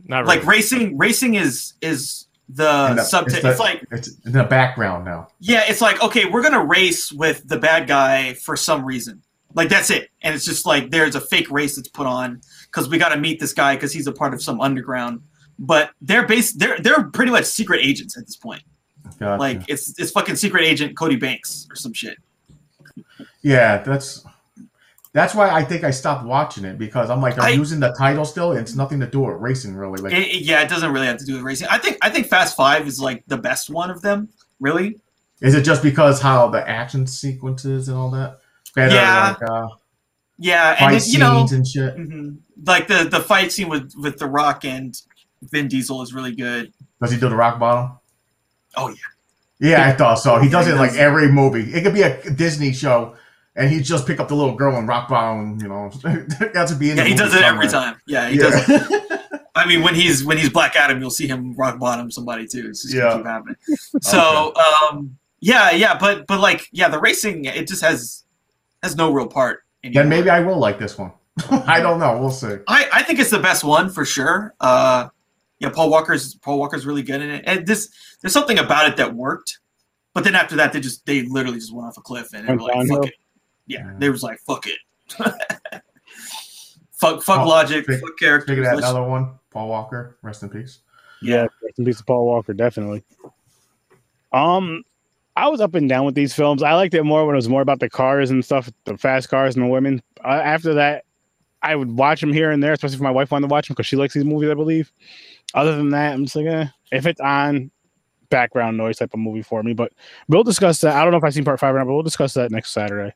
not really. Like racing is the subtext. It's in the background now. Yeah, it's like, okay, we're gonna race with the bad guy for some reason. Like, that's it. And it's just like, there's a fake race that's put on because we got to meet this guy because he's a part of some underground. But they're pretty much secret agents at this point. Gotcha. Like, it's fucking secret agent Cody Banks or some shit. Yeah, that's why I think I stopped watching it, because I'm like, I'm using the title still, and it's nothing to do with racing, really. Like, it doesn't really have to do with racing. I think Fast Five is like the best one of them, really. Is it just because how the action sequences and all that? Yeah, like, and it, you know, and shit. Mm-hmm. Like the fight scene with The Rock and Vin Diesel is really good. Does he do the rock bottom? Oh yeah. Yeah, I thought so. He does it like every movie. It could be a Disney show, and he just pick up the little girl and rock bottom. You know, that's to be in. Yeah, he does it every time. Yeah, he does it. I mean, when he's Black Adam, you'll see him rock bottom somebody too. It's just gonna keep happening. So but like, yeah, the racing, it just has no real part anymore. Then maybe I will like this one. I don't know. We'll see. I think it's the best one for sure. Yeah, Paul Walker's really good in it. And there's something about it that worked. But then after that, they literally just went off a cliff and they were like, fuck it. Yeah, they was like, fuck it. fuck logic, fuck characters. Figure out another one. Paul Walker, rest in peace. Yeah, rest in peace to Paul Walker, definitely. I was up and down with these films. I liked it more when it was more about the cars and stuff, the fast cars and the women. After that, I would watch them here and there, especially if my wife wanted to watch them because she likes these movies, I believe. Other than that, I'm just like, if it's on, background noise type of movie for me. But we'll discuss that. I don't know if I've seen part 5 or not, but we'll discuss that next Saturday.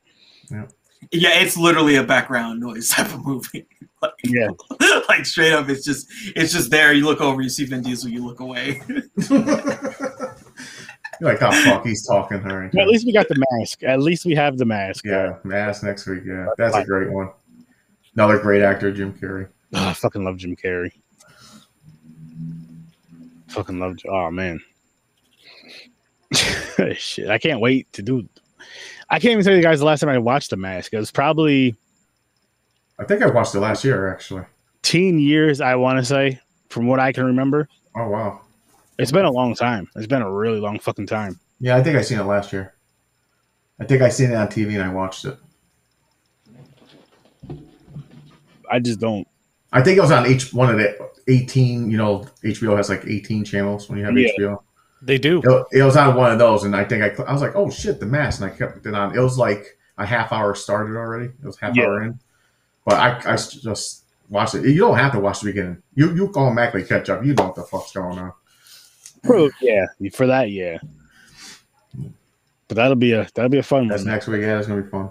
Yeah, it's literally a background noise type of movie. Like, yeah. Like straight up, it's just there. You look over, you see Vin Diesel, you look away. You're like, oh fuck, he's talking to her. Well, at least we got the mask. At least we have the mask. Yeah, mask next week. Yeah, that's a great one. Another great actor, Jim Carrey. Oh, I fucking love Jim Carrey. Fucking love. Oh man, shit! I can't wait to do. I can't even tell you guys the last time I watched The Mask. It was probably, I think I watched it last year actually. Teen years, I want to say, from what I can remember. Oh wow. It's been a long time. It's been a really long fucking time. Yeah, I think I seen it last year. I think I seen it on TV and I watched it. I just don't. I think it was on one of the 18, you know, HBO has like 18 channels when you have HBO. They do. It was on one of those, and I think I was like, oh shit, The Mask, and I kept it on. It was like a half hour started already. It was half hour in. But I just watched it. You don't have to watch the beginning. You automatically catch up. You know what the fuck's going on. Yeah, for that, yeah. But that'll be a fun one. That's next week. Yeah, that's gonna be fun.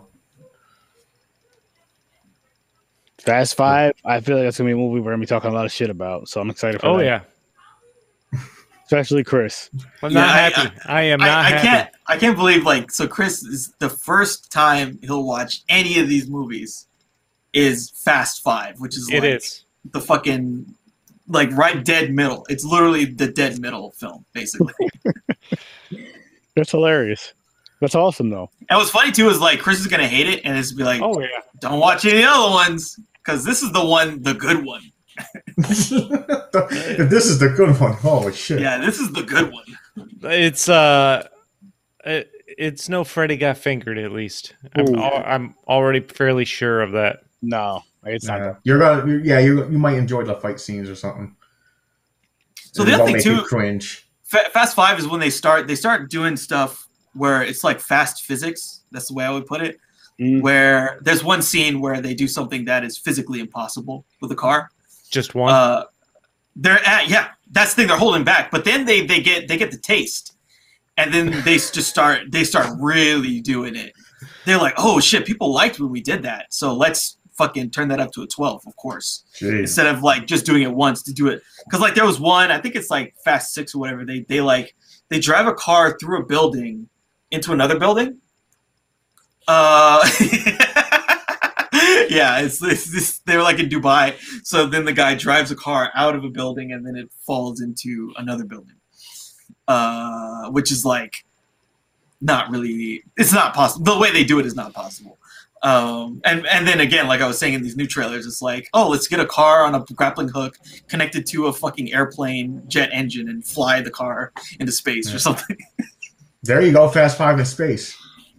Fast Five. I feel like that's gonna be a movie we're gonna be talking a lot of shit about. So I'm excited for that. Oh yeah, especially Chris. I'm not happy. I am not happy. I can't believe so. Chris, is the first time he'll watch any of these movies is Fast Five, which is the fucking. Like right dead middle. It's literally the dead middle film, basically. That's hilarious. That's awesome, though. And what's funny, too, is like Chris is going to hate it and it's be like, oh, yeah. Don't watch any other ones because this is the one, the good one. If this is the good one, holy shit. Yeah, this is the good one. It's no Freddy Got Fingered, at least. I'm already fairly sure of that. No. It's not. You might enjoy the fight scenes or something. So the other thing too, cringe. Fast Five is when they start doing stuff where it's like fast physics. That's the way I would put it. Mm. Where there's one scene where they do something that is physically impossible with a car. Just one. That's the thing, they're holding back. But then they get the taste, and then they just start really doing it. They're like, oh shit, people liked when we did that, so let's fucking turn that up to a 12, of course. Jeez. Instead of like just doing it once to do it, because like there was one, I think it's like Fast 6 or whatever. They drive a car through a building into another building. Yeah, it's they're like in Dubai. So then the guy drives a car out of a building and then it falls into another building, which is like not really, it's not possible. The way they do it is not possible. And then again, like I was saying, in these new trailers, it's like, oh, let's get a car on a grappling hook connected to a fucking airplane jet engine and fly the car into space or something. There you go, Fast Five in space.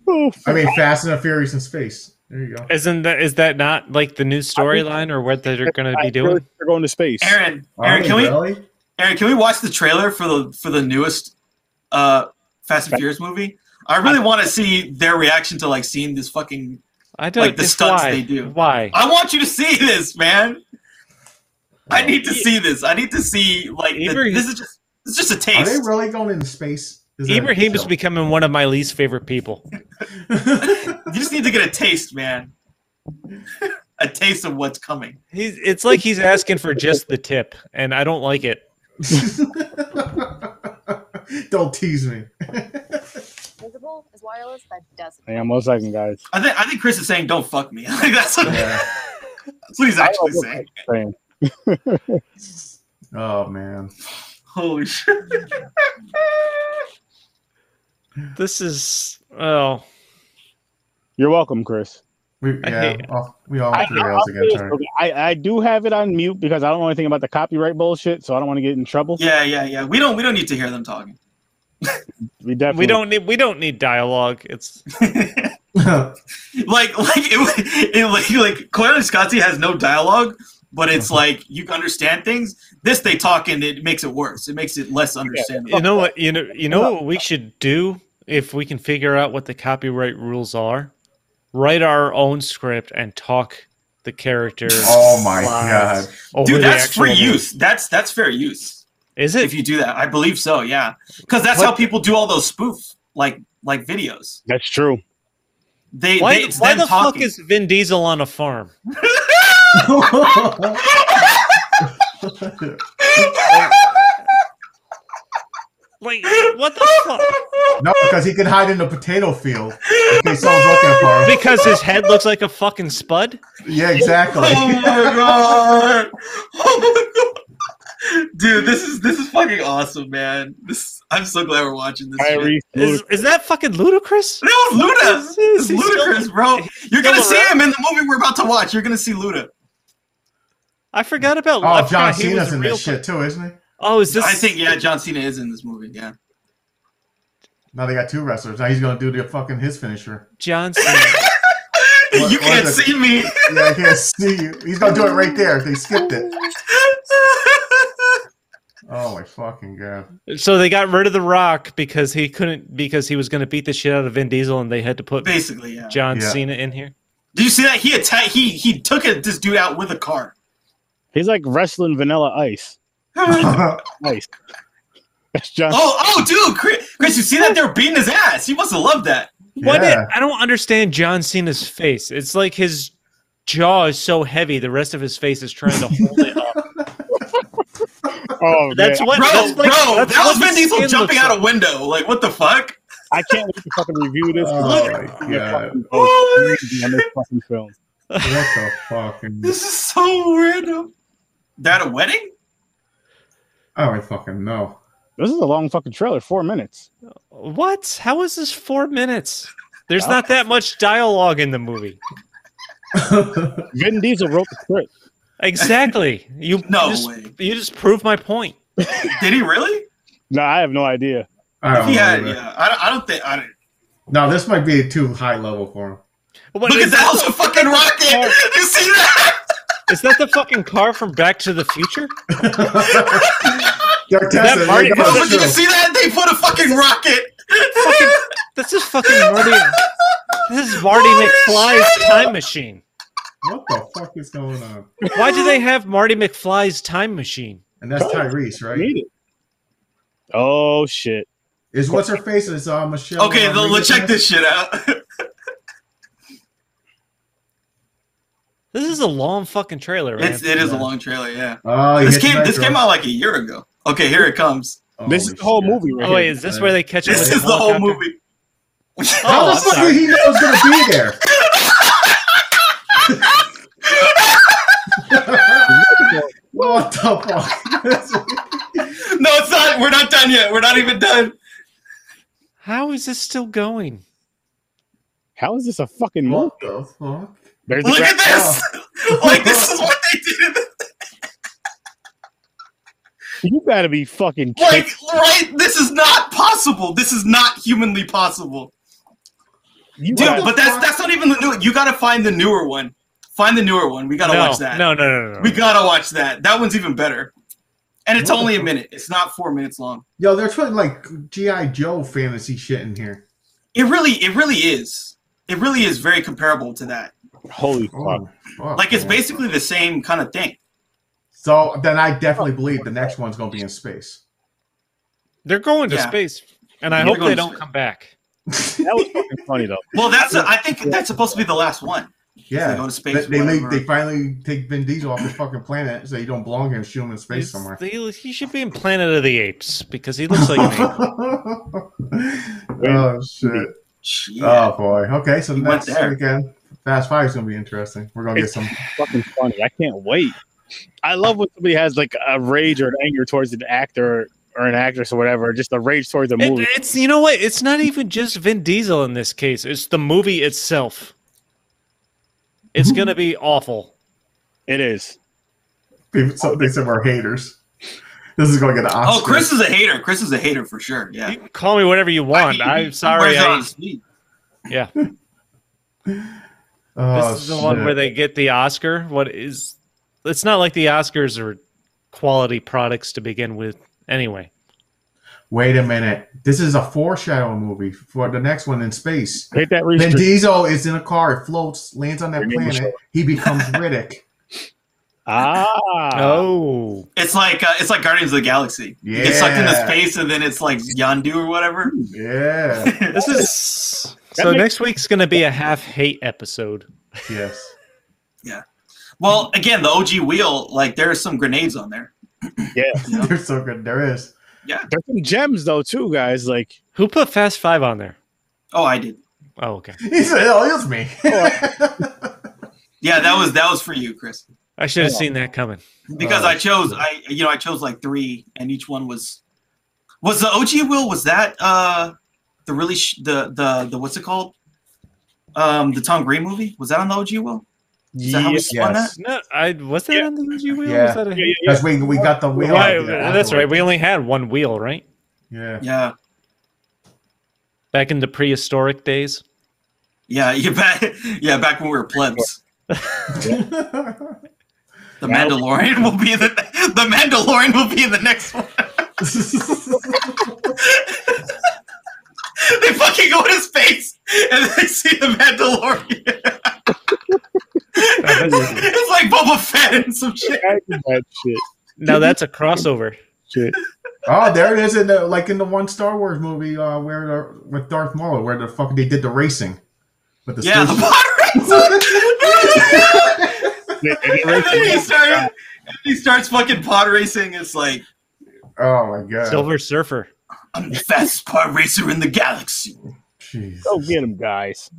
I mean, Fast and the Furious in space. There you go. Is that not like the new storyline or what they're going to be doing? They're going to space. Aaron, can we watch the trailer for the newest Fast and Furious movie? I really want to see their reaction to like seeing this fucking. I don't, like the stunts why? They do. Why? I want you to see this, man. I need to see this. I need to see like the, this is just a taste. Are they really going into space? Ibrahim is becoming one of my least favorite people. You just need to get a taste, man. A taste of what's coming. It's like he's asking for just the tip, and I don't like it. Don't tease me. Visible is wireless. That doesn't. Hang on 1 second, guys. I think Chris is saying, "Don't fuck me." Like that's what he's actually saying. Oh man! Holy shit! This is oh. You're welcome, Chris. I do have it on mute because I don't know anything about the copyright bullshit, so I don't want to get in trouble. Yeah. We don't need to hear them talking. We don't need dialogue. It's like Koyaanisqatsi has no dialogue, but it's like you understand things. This they talk and it makes it worse. It makes it less understandable. You know what? You know what we should do if we can figure out what the copyright rules are. Write our own script and talk the characters. Oh my god, dude, that's free use. That's fair use. Is it? If you do that, I believe so. Yeah, because that's how people do all those spoof like videos. That's true. Why the fuck is Vin Diesel on a farm? Like what the fuck? No, because he can hide in a potato field. Because his head looks like a fucking spud. Yeah, exactly. Oh my god. Dude, this is fucking awesome, man. I'm so glad we're watching this. Is that fucking Ludacris? No, Luda. It's Ludacris, bro. You're gonna see him in the movie we're about to watch. You're gonna see Luda. I forgot about. Oh, John Cena's in this shit too, isn't he? Oh, is this? I think John Cena is in this movie. Yeah. Now they got two wrestlers. Now he's gonna do the fucking his finisher. John Cena. You can't see me. Yeah, I can't see you. He's gonna do it right there. They skipped it. Oh my fucking god! So they got rid of The Rock because he was going to beat the shit out of Vin Diesel, and they had to put John Cena in here. Did you see that he took this dude out with a car? He's like wrestling Vanilla Ice. Ice. That's John. Oh, dude, Chris, you see that they're beating his ass? He must have loved that. I don't understand John Cena's face. It's like his jaw is so heavy, the rest of his face is trying to hold it up. Oh, that's what, that was Vin Diesel jumping out a window. Like, what the fuck? I can't wait to fucking review this. Oh my god! What the fucking? This is so random. That a wedding? Oh, I fucking know. This is a long fucking trailer. 4 minutes. What? How is this 4 minutes? There's not that much dialogue in the movie. Vin Diesel wrote the script. Exactly. You just proved my point. Did he really? No, I have no idea. I don't think. No, this might be too high level for him. Look at that! It's a fucking rocket. You see that? Is that the fucking car from Back to the Future? Did you see that? They put a fucking rocket. This is fucking Marty. This is Marty McFly's time machine. What the fuck is going on? Why do they have Marty McFly's time machine? And that's Tyrese, right? Oh shit! Is what's her face? It's Michelle. Okay, let's check this shit out. This is a long fucking trailer, man. It is a long trailer, yeah. Oh, this came out like a year ago. Okay, here it comes. This is the whole movie, right? Oh wait, is this where they catch it? This is the whole movie. How the fuck did he know it was gonna be there? What the fuck? No, it's not. We're not done yet. We're not even done. How is this still going? How is this a fucking movie? What the fuck? Look at this! Oh. Like, this is what they did. You gotta be fucking kidding. Like, right? This is not possible. This is not humanly possible. You dude, but that's not even the new. You gotta find the newer one. Find the newer one. We gotta watch that. No. We gotta watch that. That one's even better. And it's only a minute. It's not 4 minutes long. Yo, they're putting like G.I. Joe fantasy shit in here. It really is. It really is very comparable to that. Holy fuck! Like it's basically the same kind of thing. So then I definitely believe the next one's going to be in space. They're going to space, and I hope they don't come back. That was fucking funny though. Well, that's I think that's supposed to be the last one. Yeah, they go to space. They finally take Vin Diesel off the fucking planet, so you don't belong here. Shoot him in space somewhere. He should be in Planet of the Apes because he looks like an ape. Oh shit! Yeah. Oh boy. Okay, so next weekend, Fast Five is gonna be interesting. We're gonna get some fucking funny. I can't wait. I love when somebody has like a rage or an anger towards an actor or an actress or whatever, just a rage towards the movie. It's you know what? It's not even just Vin Diesel in this case. It's the movie itself. It's going to be awful. It is. They said we're haters. This is going to get an Oscar. Oh, Chris is a hater. Chris is a hater for sure. Yeah. You can call me whatever you want. I'm sorry. Yeah. Oh, this is the one where they get the Oscar. It's not like the Oscars are quality products to begin with anyway. Wait a minute. This is a foreshadow movie for the next one in space. Hit that Vin Diesel is in a car. It floats, lands on that planet. He becomes Riddick. Oh. It's like Guardians of the Galaxy. Yeah. You get sucked into space and then it's like Yondu or whatever. Yeah. This is so next week's going to be a half-hate episode. Yes. Yeah. Well, again, the OG wheel, like there are some grenades on there. Yeah. You know? They're so good. There is. Yeah, there's some gems though too, guys. Like, who put Fast Five on there? Oh, I did. Oh, okay. He said, "Oh, it was me." Yeah, that was for you, Chris. I should have seen that coming because I chose like three, and each one was the OG wheel. Was that the really the what's it called? The Tom Green movie, was that on the OG wheel? Was that on the wheel? We got the wheel. That's right. We only had one wheel, right? Yeah. Yeah. Back in the prehistoric days. Yeah, back when we were plebs. The Mandalorian will be the Mandalorian will be in the next one. They fucking go to space and they see the Mandalorian. It's like Boba Fett and some shit. Now that's a crossover. Shit. Oh, there it is in the like in the one Star Wars movie with Darth Maul, where the fuck they did the racing. With the the pod racing. And then he starts fucking pod racing. It's like, oh my god, Silver Surfer. I'm the fastest pod racer in the galaxy. Jeez. Go get him, guys.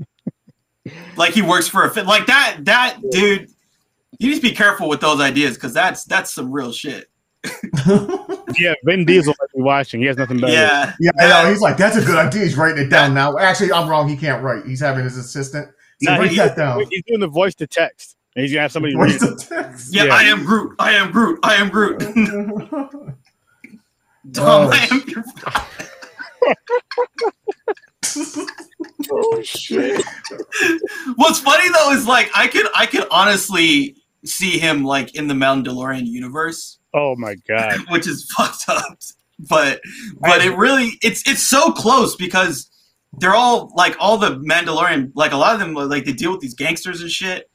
Like he works for a fit like that dude. You need to be careful with those ideas because that's some real shit. Yeah, Vin Diesel might be watching. He has nothing better. Yeah, I know. He's like, that's a good idea. He's writing it down now. Actually, I'm wrong. He can't write. He's having his assistant. So write that down. He's doing the voice to text, and he's gonna have somebody read the text. Yeah, I am Groot. I am Groot. I am Groot. Tom, I am your father. Oh shit. What's funny though is like I could honestly see him like in the Mandalorian universe. Oh my god. Which is fucked up. But it really it's so close because they're all like all the Mandalorian, like a lot of them, like they deal with these gangsters and shit.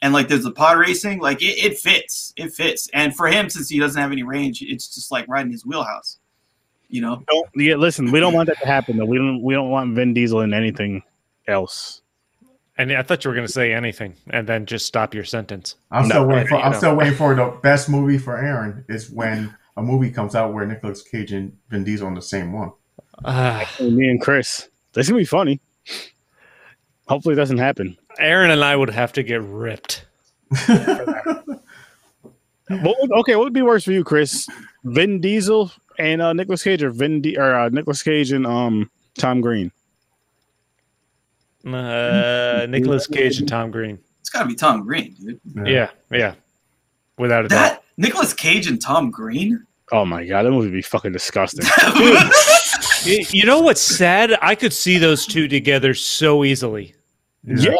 And like there's the pod racing, like it fits. It fits. And for him, since he doesn't have any range, it's just like right in his wheelhouse. You know, listen, we don't want that to happen though. We don't want Vin Diesel in anything else. And I thought you were going to say anything and then just stop your sentence. I'm still waiting for the best movie for Aaron is when a movie comes out where Nicolas Cage and Vin Diesel are in the same one. Me and Chris, this is going to be funny. Hopefully it doesn't happen. Aaron and I would have to get ripped. What would be worse for you, Chris? Vin Diesel and Nicolas Cage, or Nicolas Cage and Tom Green. Nicolas Cage and Tom Green. It's got to be Tom Green, dude. Yeah, yeah. Without a doubt. Nicolas Cage and Tom Green? Oh, my God. That movie would be fucking disgusting. You know what's sad? I could see those two together so easily. Yeah.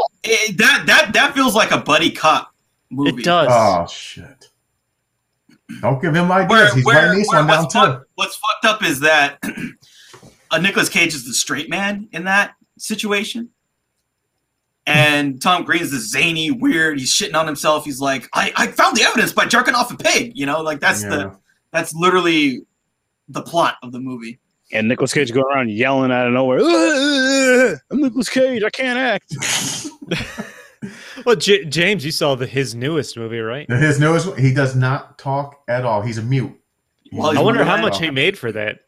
That feels like a buddy cop movie. It does. Oh, shit. Don't give him ideas. He's writing this one down, too. What's fucked up is that Nicolas Cage is the straight man in that situation. And Tom Green's this zany, weird, he's shitting on himself. He's like, I found the evidence by jerking off a pig. You know, like that's literally the plot of the movie. And Nicolas Cage going around yelling out of nowhere, I'm Nicolas Cage, I can't act. Well, James, you saw his newest movie, right? His newest one, he does not talk at all. He's a mute. Well, I wonder how much he made for that.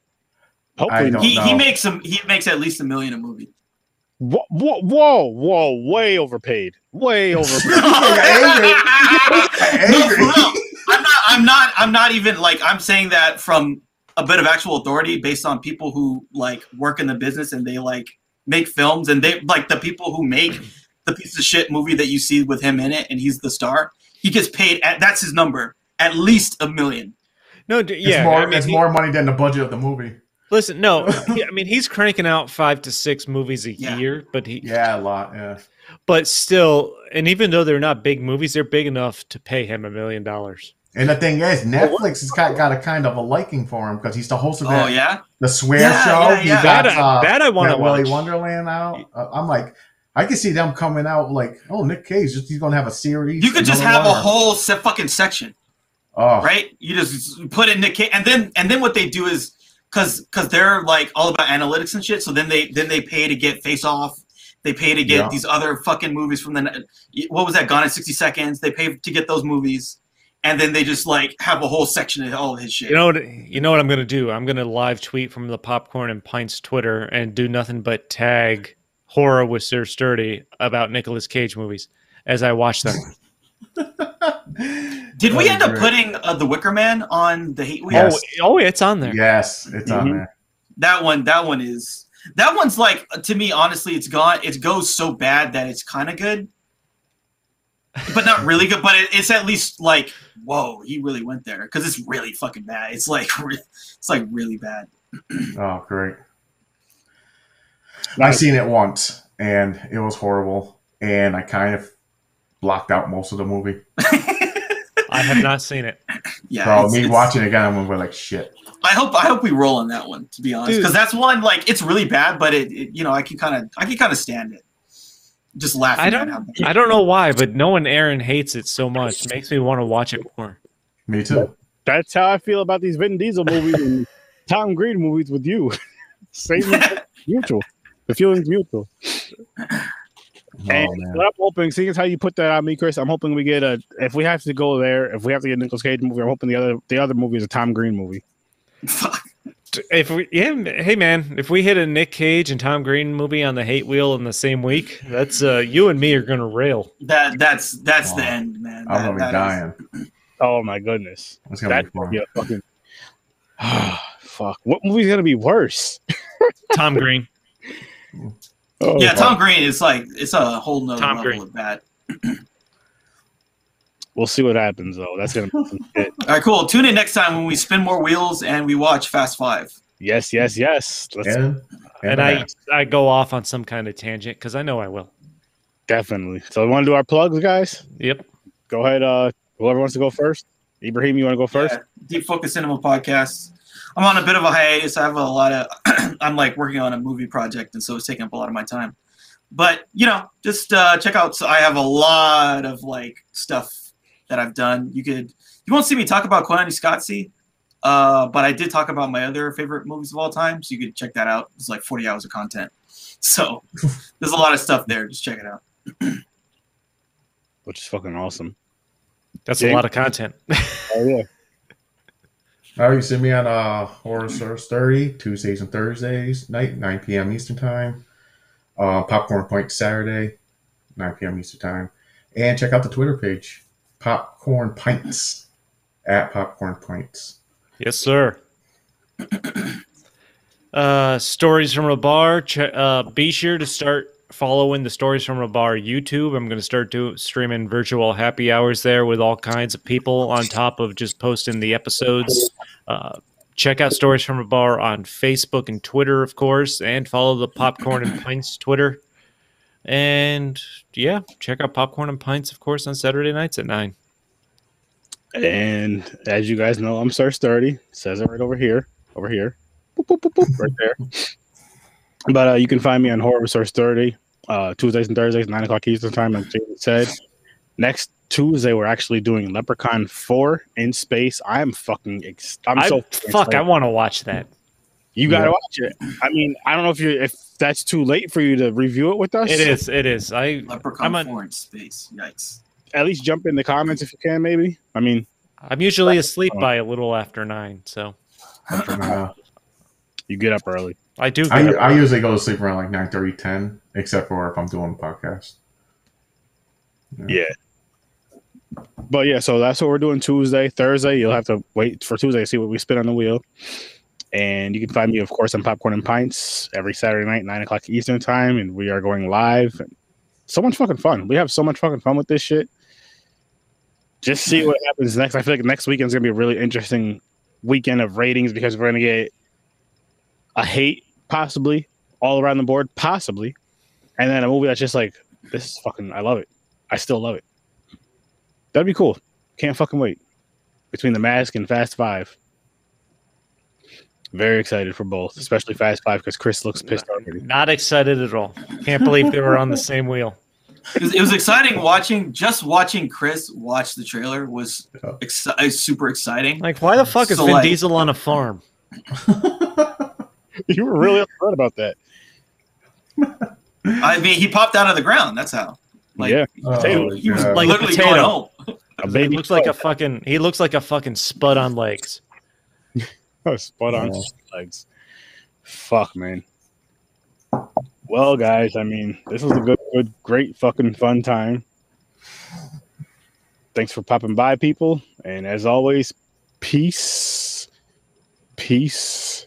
Hopefully he makes at least $1 million a movie. Whoa, way overpaid. Way overpaid. Angry. No, I'm not even like, I'm saying that from a bit of actual authority based on people who like work in the business and they like make films, and they like the people who make the piece of shit movie that you see with him in it and he's the star. He gets paid that's his number, at least $1 million. No, it's more money than the budget of the movie. Listen, no, I mean, he's cranking out 5 to 6 movies a year, but a lot, But still, and even though they're not big movies, they're big enough to pay him $1 million. And the thing is, Netflix has got a kind of a liking for him because he's the host of the Swear Show. Yeah. That I want to watch. Willy Wonderland out. I'm like, I can see them coming out like, oh, Nick Cage, he's going to have a series. You could just have a whole fucking section, right? You just put in Nick Cage, and then what they do is. Because they're like all about analytics and shit, so then they pay to get Face Off, they pay to get these other fucking movies from the what was that, Gone in 60 Seconds? They pay to get those movies, and then they just like have a whole section of all his shit. You know what I'm gonna do? I'm gonna live tweet from the Popcorn and Pints Twitter and do nothing but tag Horror with Sir Sturdy about Nicolas Cage movies as I watch them. Did we end up putting The Wicker Man on the hate? Yes. Oh, it's on there. Yes, it's on there. That one's like, to me, honestly, it goes so bad that it's kind of good, but not really good. But it's at least like, whoa, he really went there, because it's really fucking bad. It's like really bad. Oh, great! I've seen it once and it was horrible, and I kind of blocked out most of the movie. I have not seen it. Yeah, bro, watching it again, I'm gonna be like, shit. I hope we roll on that one, to be honest, because that's one like it's really bad, but it you know, I can kind of stand it. Just laughing. I don't know why, but knowing Aaron hates it so much makes me want to watch it more. Me too. That's how I feel about these Vin Diesel movies and Tom Green movies with you. Same mutual. The feeling's mutual. And what I'm hoping, seeing as how you put that on me, Chris, I'm hoping we get a. If we have to go there, if we have to get a Nicolas Cage movie, I'm hoping the other movie is a Tom Green movie. Fuck. Hey man, if we hit a Nick Cage and Tom Green movie on the hate wheel in the same week, that's you and me are gonna rail. That's the end, man. I'm gonna be dying. Oh my goodness, that's gonna be fun. Yeah, fucking. Oh, fuck. What movie's gonna be worse? Tom Green. Oh, yeah, Tom Green is like, it's a whole nother level of bad. We'll see what happens, though. That's going to be it. All right, cool. Tune in next time when we spin more wheels and we watch Fast Five. Yes. I go off on some kind of tangent because I know I will. Definitely. So we want to do our plugs, guys? Yep. Go ahead. Whoever wants to go first. Ibrahim, you want to go first? Yeah. Deep Focus Cinema Podcast. I'm on a bit of a hiatus. I have a lot of I'm like working on a movie project, and so it's taking up a lot of my time. But, you know, just check out. So I have a lot of like stuff that I've done. You won't see me talk about Koyaanisqatsi, but I did talk about my other favorite movies of all time, so you could check that out. It's like 40 hours of content. So there's a lot of stuff there. Just check it out. Which is fucking awesome. That's a lot of content. Oh yeah. You can see me on Horror Story 30, Tuesdays and Thursdays night, 9 p.m. Eastern Time. Popcorn Point Saturday, 9 p.m. Eastern Time. And check out the Twitter page, Popcorn Pints, @Popcorn Pints. Yes, sir. Stories from a Bar. Be sure to start following the Stories from a Bar YouTube. I'm going to start streaming virtual happy hours there with all kinds of people on top of just posting the episodes. Check out Stories from a Bar on Facebook and Twitter, of course, and follow the Popcorn and Pints Twitter. And, yeah, check out Popcorn and Pints, of course, on Saturday nights at 9. And as you guys know, I'm Sir Sturdy. It says it right over here. Boop, boop, boop, boop, right there. But you can find me on Horror Story 30, Tuesdays and Thursdays, 9 o'clock Eastern Time, like Jason said. Next Tuesday, we're actually doing Leprechaun 4 in Space. I want to watch that. You got to watch it. I mean, I don't know if that's too late for you to review it with us. It is. Leprechaun 4 in Space. Yikes. At least jump in the comments if you can, maybe. I mean, I'm usually asleep by a little after 9, so. After 9. You get up early. I do. I usually go to sleep around like 9:30, 10, except for if I'm doing a podcast. Yeah. But yeah, so that's what we're doing Tuesday. Thursday, you'll have to wait for Tuesday to see what we spin on the wheel. And you can find me, of course, on Popcorn and Pints every Saturday night, 9 o'clock Eastern Time. And we are going live. So much fucking fun. We have so much fucking fun with this shit. Just see what happens next. I feel like next weekend's going to be a really interesting weekend of ratings because we're going to get a hate, possibly, all around the board, possibly. And then a movie that's just like, this is fucking, I love it. I still love it. That'd be cool. Can't fucking wait. Between The Mask and Fast Five. Very excited for both, especially Fast Five, because Chris looks pissed already. Not excited at all. Can't believe they were on the same wheel. It was exciting watching. Just watching Chris watch the trailer was super exciting. Like, why the fuck is Vin Diesel on a farm? You were really upset about that. I mean, he popped out of the ground. That's how. Like, yeah, he was like literally going home. He looks like a fucking spud on legs. Spud on legs. Fuck, man. Well, guys, I mean, this was a good, great, fucking fun time. Thanks for popping by, people. And as always, peace. Peace.